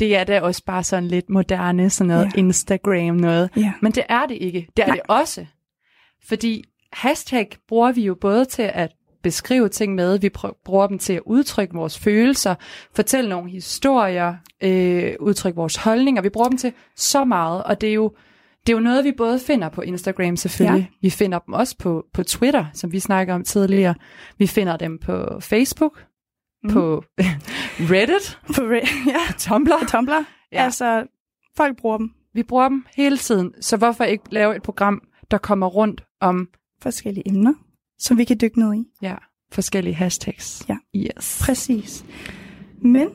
det er da også bare sådan lidt moderne, sådan noget Instagram noget. Ja. Men det er det ikke. Det er det også. Fordi hashtag bruger vi jo både til at beskrive ting med, vi bruger dem til at udtrykke vores følelser, fortælle nogle historier, udtrykke vores holdninger. Vi bruger dem til så meget, og det er jo noget, vi både finder på Instagram selvfølgelig. Ja. Vi finder dem også på Twitter, som vi snakkede om tidligere. Vi finder dem på Facebook, på Reddit, på Tumblr. Ja. Altså, folk bruger dem. Vi bruger dem hele tiden, så hvorfor ikke lave et program, der kommer rundt om forskellige emner, som vi kan dykke ned i. Ja, forskellige hashtags. Ja, yes. Præcis. Men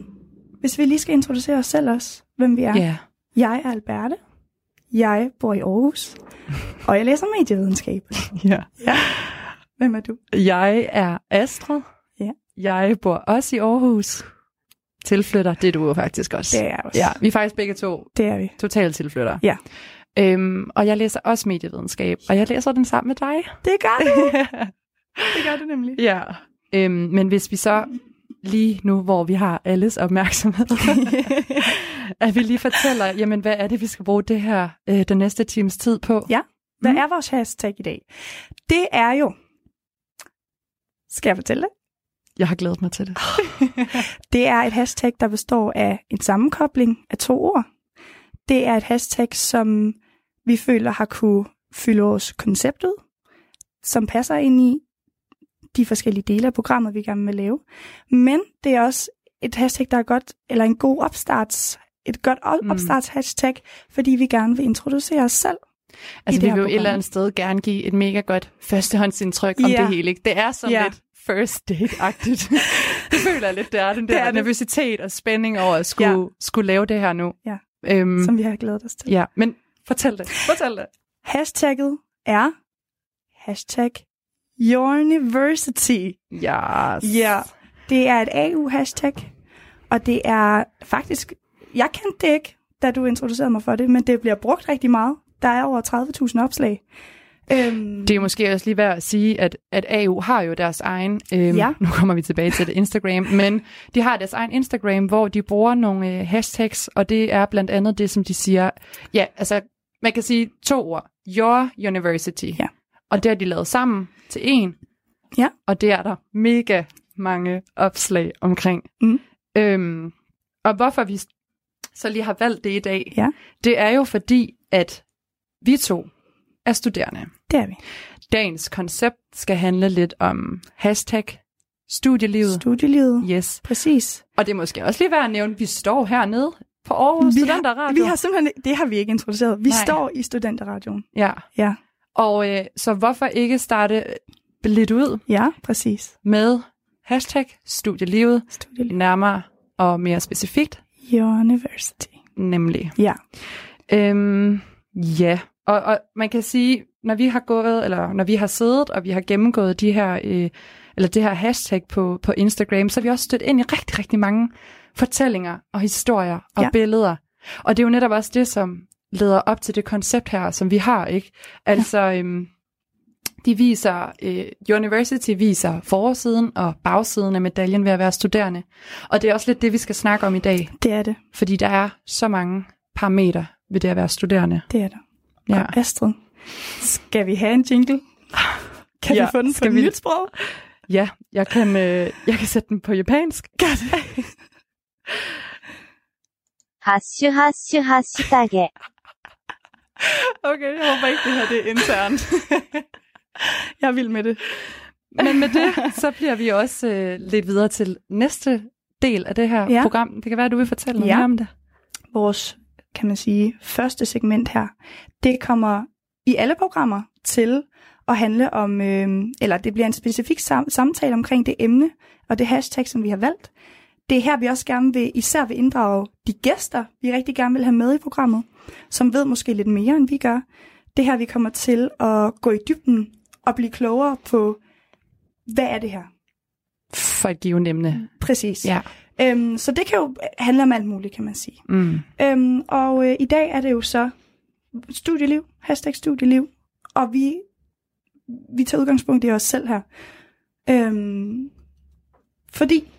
hvis vi lige skal introducere os selv også, hvem vi er. Yeah. Jeg er Alberte. Jeg bor i Aarhus, og jeg læser medievidenskab. Ja. Hvem er du? Jeg er Astrid. Ja. Jeg bor også i Aarhus. Tilflytter, det er du faktisk også. Det er jeg også. Ja, vi er faktisk begge to. Det er vi. Totalt tilflytter. Ja. Og jeg læser også medievidenskab, og jeg læser den sammen med dig. Det gør du. Det gør du nemlig. Ja. Men hvis vi så lige nu, hvor vi har alles opmærksomhed, at vi lige fortæller, jamen hvad er det, vi skal bruge det her den næste times tid på? Ja. Hvad er vores hashtag i dag? Det er jo... Skal jeg fortælle det? Jeg har glædet mig til det. Det er et hashtag, der består af en sammenkobling af to ord. Det er et hashtag, som vi føler har kunne fylde vores koncept ud, som passer ind i de forskellige dele af programmet, vi gerne vil lave. Men det er også et hashtag, der er godt, eller en god opstarts-hashtag, fordi vi gerne vil introducere os selv. Altså vi vil jo et eller andet sted gerne give et mega godt førstehåndsindtryk om det hele. Ikke? Det er sådan lidt first date-agtigt. Det føler lidt, det er den der nervøsitet og spænding over at skulle lave det her nu. Ja. Som vi har glædet os til. Ja, men fortæl det. Hashtagget er hashtag University. Ja. Yes. Yeah. Det er et AU-hashtag, og det er faktisk, jeg kendte det ikke, da du introducerede mig for det, men det bliver brugt rigtig meget. Der er over 30.000 opslag. Det er måske også lige værd at sige, at AU har jo deres egen, nu kommer vi tilbage til det, Instagram, men de har deres egen Instagram, hvor de bruger nogle hashtags, og det er blandt andet det, som de siger, altså man kan sige to ord, your university, og det har de lavet sammen til en, og det er der mega mange opslag omkring. Og hvorfor vi så lige har valgt det i dag, det er jo fordi, at vi to er studerende. Det er vi. Dagens koncept skal handle lidt om hashtag studielivet. Studielivet. Yes. Præcis. Og det er måske også lige værd at nævne, at vi står hernede på Aarhus Studenter Radio. Vi har simpelthen, det har vi ikke introduceret. Vi står i Studenterradioen. Ja. Og så hvorfor ikke starte lidt ud? Ja, præcis. Med hashtag studielivet. Nærmere og mere specifikt. University. Nemlig. Ja. Og man kan sige, når vi har siddet, og vi har gennemgået de her, eller det her hashtag på Instagram, så er vi også stødt ind i rigtig, rigtig mange fortællinger og historier og billeder. Og det er jo netop også det, som leder op til det koncept her, som vi har, ikke? Altså, University viser forsiden og bagsiden af medaljen ved at være studerende. Og det er også lidt det, vi skal snakke om i dag. Det er det. Fordi der er så mange parametre ved det at være studerende. Det er der. Ja. Og Astrid, skal vi have en jingle? Kan vi få den på nyt sprog? Ja, jeg kan sætte den på japansk. Hashtagget. Okay, jeg håber ikke, det her det er internt. Jeg er vild med det. Men med det, så bliver vi også lidt videre til næste del af det her program. Det kan være, at du vil fortælle noget mere om det. vores, kan man sige, første segment her, det kommer i alle programmer til at handle om, eller det bliver en specifik samtale omkring det emne og det hashtag, som vi har valgt. Det er her, vi også gerne vil, især vil inddrage de gæster, vi rigtig gerne vil have med i programmet, som ved måske lidt mere, end vi gør. Det her, vi kommer til at gå i dybden og blive klogere på, hvad er det her? For et givet emne. Præcis. Ja. Så det kan jo handle om alt muligt, kan man sige. Mm. Og i dag er det jo så studieliv, #studieliv, og vi tager udgangspunkt i os selv her. Fordi,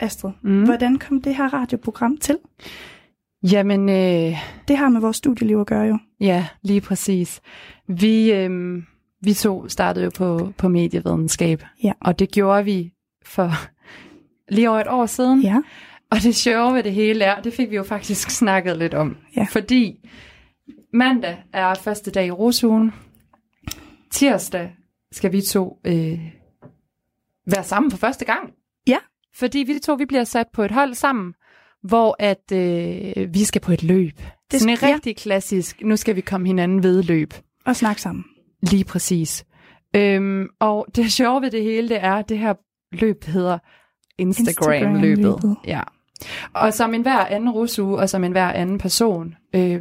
Astrid, hvordan kom det her radioprogram til? Jamen... Det har med vores studieliv at gøre jo. Ja, lige præcis. Vi to startede jo på medievidenskab, ja. Og det gjorde vi for lige over et år siden. Ja. Og det sjove ved det hele er, det fik vi jo faktisk snakket lidt om. Ja. Fordi mandag er første dag i rusugen. Tirsdag skal vi to være sammen for første gang. Ja. Fordi vi to bliver sat på et hold sammen, hvor at vi skal på et løb. Det er sådan et rigtig klassisk, nu skal vi komme hinanden ved løb. Og snakke sammen. Lige præcis. Og det sjove ved det hele, det er, at det her løb hedder Instagram-løbet. Ja. Og som enhver anden rusuge, og som enhver anden person,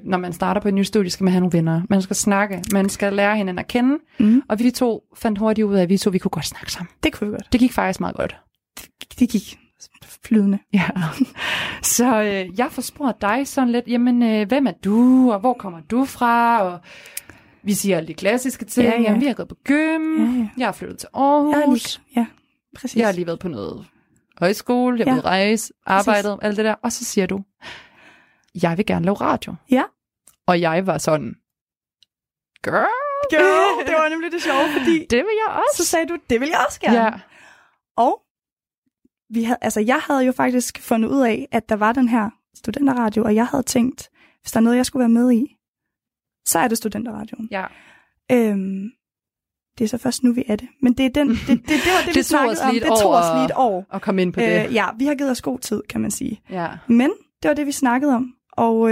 når man starter på et nyt studie, skal man have nogle venner. Man skal snakke, man skal lære hinanden at kende. Mm. Og vi to fandt hurtigt ud af, at vi kunne godt snakke sammen. Det kunne vi godt. Det gik faktisk meget godt. Det gik flydende. Ja. Så jeg får spurgt dig sådan lidt, jamen hvem er du, og hvor kommer du fra, og... Vi siger alle de klassiske ting. Ja, ja. Jamen, vi har gået på gym. Ja, ja. Jeg har flyttet til Aarhus. Ja, præcis. Jeg har lige været på noget højskole. Jeg har været rejse, arbejdet, alt det der. Og så siger du, jeg vil gerne lave radio. Ja. Og jeg var sådan, girl. Det var nemlig det sjove, fordi... det vil jeg også. Så sagde du, det vil jeg også gerne. Ja. Og jeg havde jo faktisk fundet ud af, at der var den her studenterradio, og jeg havde tænkt, hvis der er noget, jeg skulle være med i, så er det studenterradioen. Ja. Det er så først nu, vi er det. Men det er den, det var det vi snakkede om. Det tog os lige et år. At komme ind på det. Ja, vi har givet os god tid, kan man sige. Ja. Men det var det, vi snakkede om. Og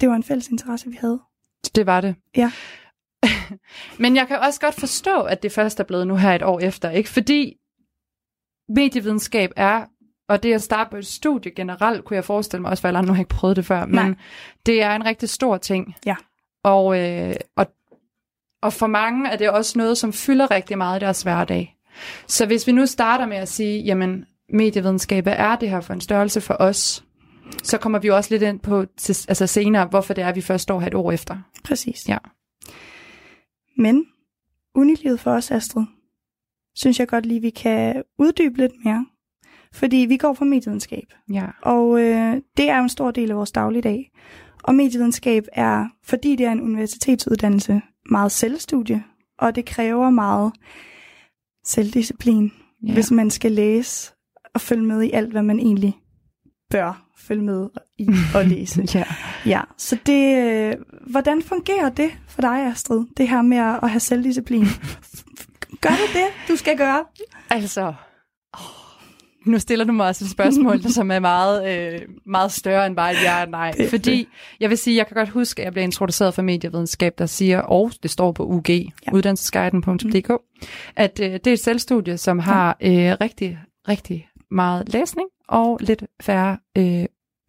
det var en fælles interesse, vi havde. Det var det. Ja. Men jeg kan også godt forstå, at det først er blevet nu her et år efter. Ikke? Fordi medievidenskab er... Og det at starte på et studie generelt, kunne jeg forestille mig også, for alle andre har ikke prøvet det før, men det er en rigtig stor ting. Ja. Og for mange er det også noget, som fylder rigtig meget i deres hverdag. Så hvis vi nu starter med at sige, jamen medievidenskab, hvad er det her for en størrelse for os, så kommer vi jo også lidt ind på senere, hvorfor det er, vi først står her et år efter. Præcis. Ja. Men unilivet for os, Astrid, synes jeg godt lige, vi kan uddybe lidt mere. Fordi vi går på medievidenskab, og det er en stor del af vores dagligdag. Og medievidenskab er, fordi det er en universitetsuddannelse, meget selvstudie, og det kræver meget selvdisciplin, hvis man skal læse og følge med i alt, hvad man egentlig bør følge med i og læse. Ja. Så det, hvordan fungerer det for dig, Astrid, det her med at have selvdisciplin? Gør du det, du skal gøre? Altså... Nu stiller du mig også et spørgsmål, som er meget, meget større end bare et ja og nej. Fordi jeg vil sige, jeg kan godt huske, at jeg blev introduceret for medievidenskab, der siger, og det står på UG, uddannelsesguiden.dk, at det er et selvstudie, som har rigtig, rigtig meget læsning og lidt færre,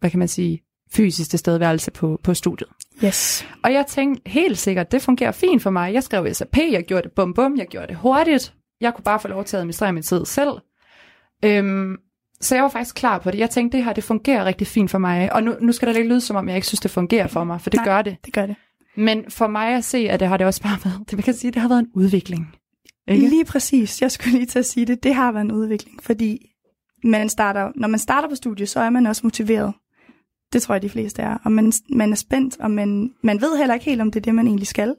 hvad kan man sige, fysisk tilstedeværelse på studiet. Yes. Og jeg tænkte helt sikkert, det fungerer fint for mig. Jeg skrev SAP, jeg gjorde det bum, jeg gjorde det hurtigt. Jeg kunne bare få lov til at administrere min tid selv. Så jeg var faktisk klar på det. Jeg tænkte, det her, det fungerer rigtig fint for mig. Og nu skal der ikke lyde, som om jeg ikke synes, det fungerer for mig. For det gør det. Det gør det. Men for mig at se, at det har det også bare været, man kan sige, det har været en udvikling. Ikke? Lige præcis. Jeg skulle lige til at sige det. Det har været en udvikling. Fordi når man starter på studie, så er man også motiveret. Det tror jeg, de fleste er. Og man er spændt, og man ved heller ikke helt, om det er det, man egentlig skal.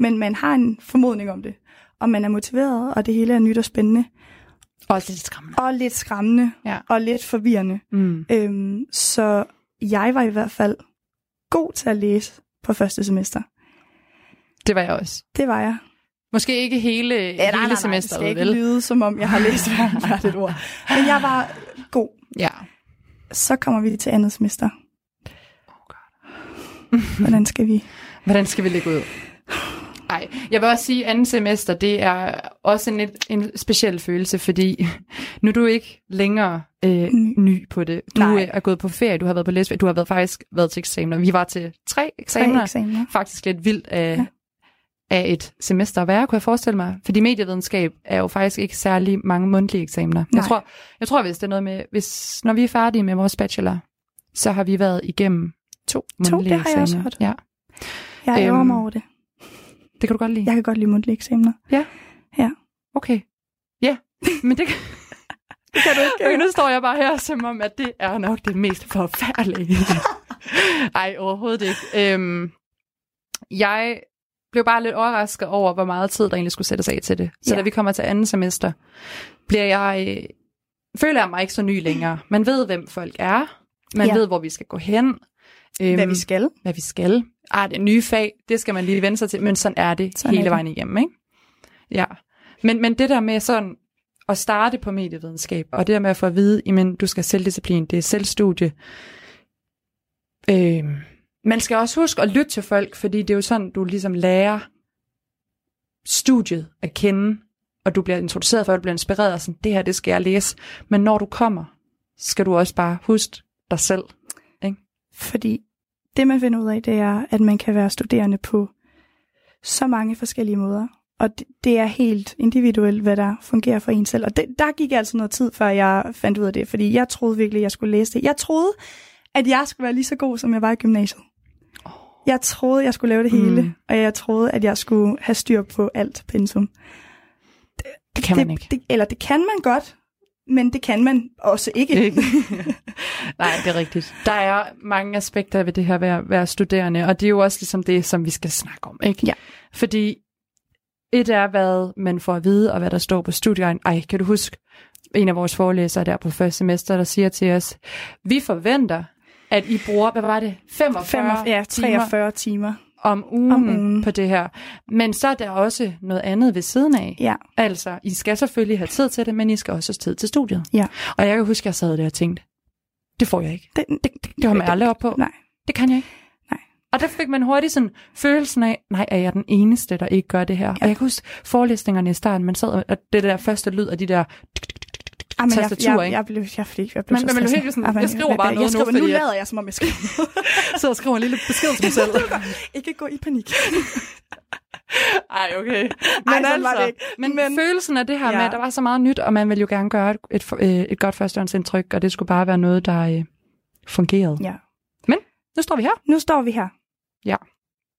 Men man har en formodning om det. Og man er motiveret, og det hele er nyt og spændende. Og lidt skræmmende. Og lidt forvirrende. Mm. Så jeg var i hvert fald god til at læse på første semester. Det var jeg også. Det var jeg. Måske ikke hele semesteret, vel? Det skal ikke lyde, som om jeg har læst hvert et ord. Men jeg var god. Ja. så kommer vi til andet semester. Hvordan skal vi lægge ud? Nej, jeg vil også sige, at andet semester, det er også en speciel følelse, fordi nu er du ikke længere ny på det. Du er gået på ferie, du har været på læsferie, du har faktisk været til eksamener. Vi var til 3 eksamener. Faktisk lidt vildt af et semester at være, kunne jeg forestille mig. Fordi medievidenskab er jo faktisk ikke særlig mange mundtlige eksamener. Jeg tror, hvis det er noget med, når vi er færdige med vores bachelor, så har vi været igennem 2 mundtlige eksamener. Det har jeg også hørt. Ja. Jeg ærger mig over det. Det kan du godt lide? Jeg kan godt lide mundtlige eksamener. Ja? Ja. Okay. Ja, men det kan... det kan du ikke. Okay, nu står jeg bare her, som om, at det er nok det mest forfærdelige. Ej, overhovedet ikke. Jeg blev bare lidt overrasket over, hvor meget tid der egentlig skulle sættes af til det. Så da vi kommer til andet semester, føler jeg mig ikke så ny længere. Man ved, hvem folk er. Man ved, hvor vi skal gå hen. Hvad vi skal. Det er nye fag, det skal man lige vende sig til, men sådan er det sådan hele vejen igennem, ikke? Ja. Men det der med sådan at starte på medievidenskab, og det der med at få at vide, jamen, du skal have selvdisciplin, det er selvstudie. Man skal også huske at lytte til folk, fordi det er jo sådan, du ligesom lærer studiet at kende, og du bliver introduceret for, og du bliver inspireret, og sådan, det her, det skal jeg læse. Men når du kommer, skal du også bare huske dig selv, ikke? Fordi det, man finder ud af, det er, at man kan være studerende på så mange forskellige måder. Og det er helt individuelt, hvad der fungerer for en selv. Og der gik altså noget tid, før jeg fandt ud af det, fordi jeg troede virkelig, jeg skulle læse det. Jeg troede, at jeg skulle være lige så god, som jeg var i gymnasiet. Jeg troede, jeg skulle lave det hele, og jeg troede, at jeg skulle have styr på alt pensum. Det kan man ikke. Det kan man godt. Men det kan man også ikke. Nej, det er rigtigt. Der er mange aspekter ved det her være studerende, og det er jo også ligesom det, som vi skal snakke om, ikke? Ja. Fordi et er, hvad man får at vide, og hvad der står på studievejen. Ej, kan du huske en af vores forelæsere der på første semester, der siger til os, vi forventer, at I bruger, 43 timer om ugen på det her. Men så er der også noget andet ved siden af. Ja. Altså, I skal selvfølgelig have tid til det, men I skal også have tid til studiet. Ja. Og jeg kan huske, at jeg sad der og tænkte, det får jeg ikke. Det har man aldrig op på. Nej. Det kan jeg ikke. Nej. Og der fik man hurtigt sådan følelsen af, nej, er jeg den eneste, der ikke gør det her? Ja. Og jeg kan huske forelæsningerne i starten, man sad, og det der første lyd af de der... Jeg blev så stresset. Nu lader jeg, som om jeg skriver. Så skriver en lille besked til mig selv. Ikke gå i panik. Ej, okay. Men følelsen af det her med, at der var så meget nyt, og man ville jo gerne gøre et godt førstehåndsindtryk, og det skulle bare være noget, der fungerede. Ja. Men nu står vi her. Ja.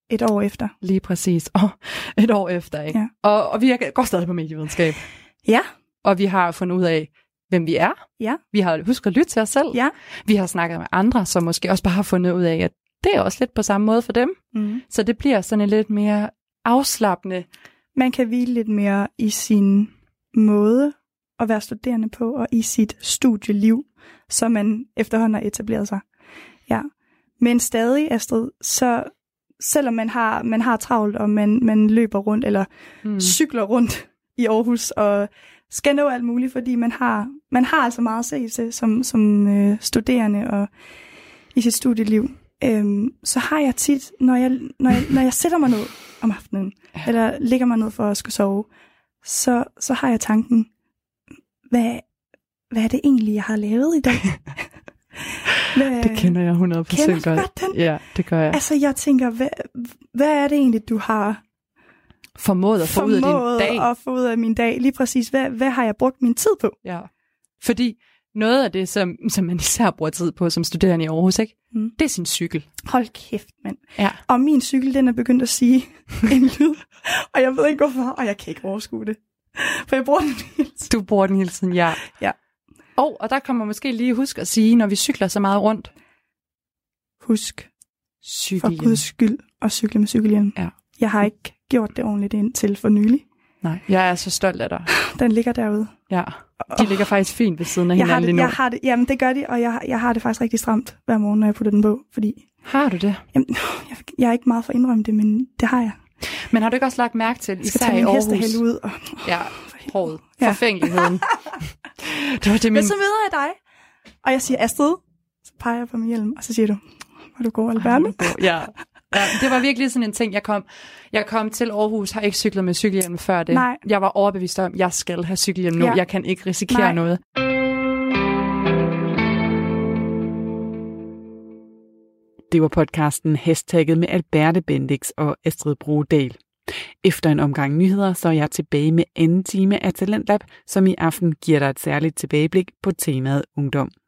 Et år efter. Lige præcis. Et år efter, ikke? Ja. Og vi går stadig på medievidenskab. Ja. Og vi har fundet ud af, hvem vi er. Ja. Vi har husket at lytte til os selv. Ja. Vi har snakket med andre, som måske også bare har fundet ud af, at det er også lidt på samme måde for dem. Mm. Så det bliver sådan lidt mere afslappende. Man kan hvile lidt mere i sin måde at være studerende på, og i sit studieliv, så man efterhånden har etableret sig. Ja. Men stadig, Astrid, så selvom man har travlt, og man løber rundt, eller cykler rundt i Aarhus, og skal nå alt muligt, fordi man har altså meget at se til som studerende og i sit studieliv. Så har jeg tit, når jeg sætter mig ned om aftenen, eller ligger mig ned for at skulle sove, så har jeg tanken, hvad er det egentlig, jeg har lavet i dag? Det kender jeg 100% godt. Kender du godt den? Ja, det gør jeg. Altså, jeg tænker, hvad er det egentlig, du har... formået at få ud af din dag. At få ud af min dag. Lige præcis, hvad har jeg brugt min tid på? Ja. Fordi noget af det, som man især bruger tid på som studerende i Aarhus, ikke? Mm. Det er sin cykel. Hold kæft, mand. Ja. Og min cykel, den er begyndt at sige en lyd. Og jeg ved ikke hvorfor, og jeg kan ikke overskue det. For jeg bruger den hele tiden. Du bruger den hele tiden, ja. Ja. Og der kommer måske lige huske at sige, når vi cykler så meget rundt. Husk. Cykelhjelm. For guds skyld at cykle med cykelhjelm. Ja. Jeg har ikke gjort det ordentligt indtil for nylig. Nej, jeg er så stolt af dig. Den ligger derude. Ja, de ligger faktisk fint ved siden af hinanden lige nu. Jamen det gør de, og jeg har det faktisk rigtig stramt hver morgen, når jeg putter den på, fordi... Har du det? Jamen, jeg er ikke meget for at indrømme det, men det har jeg. Men har du ikke også lagt mærke til, især i Aarhus... Jeg skal ud og... Ja, prøvet. Forfængeligheden. Det var det, min... Men så møder jeg dig, og jeg siger, Astrid, Så peger jeg på min hjelm, og så siger du, var du god, Alberte? Ja. Ja, det var virkelig sådan en ting, jeg kom til Aarhus, har ikke cyklet med cykelhjelm før det. Nej. Jeg var overbevist om, jeg skal have cykelhjelm nu, ja. Jeg kan ikke risikere noget. Det var podcasten Hashtagget med Alberte Bendix og Astrid Brodahl. Efter en omgang nyheder, så er jeg tilbage med anden time af Talentlab, som i aften giver dig et særligt tilbageblik på temaet ungdom.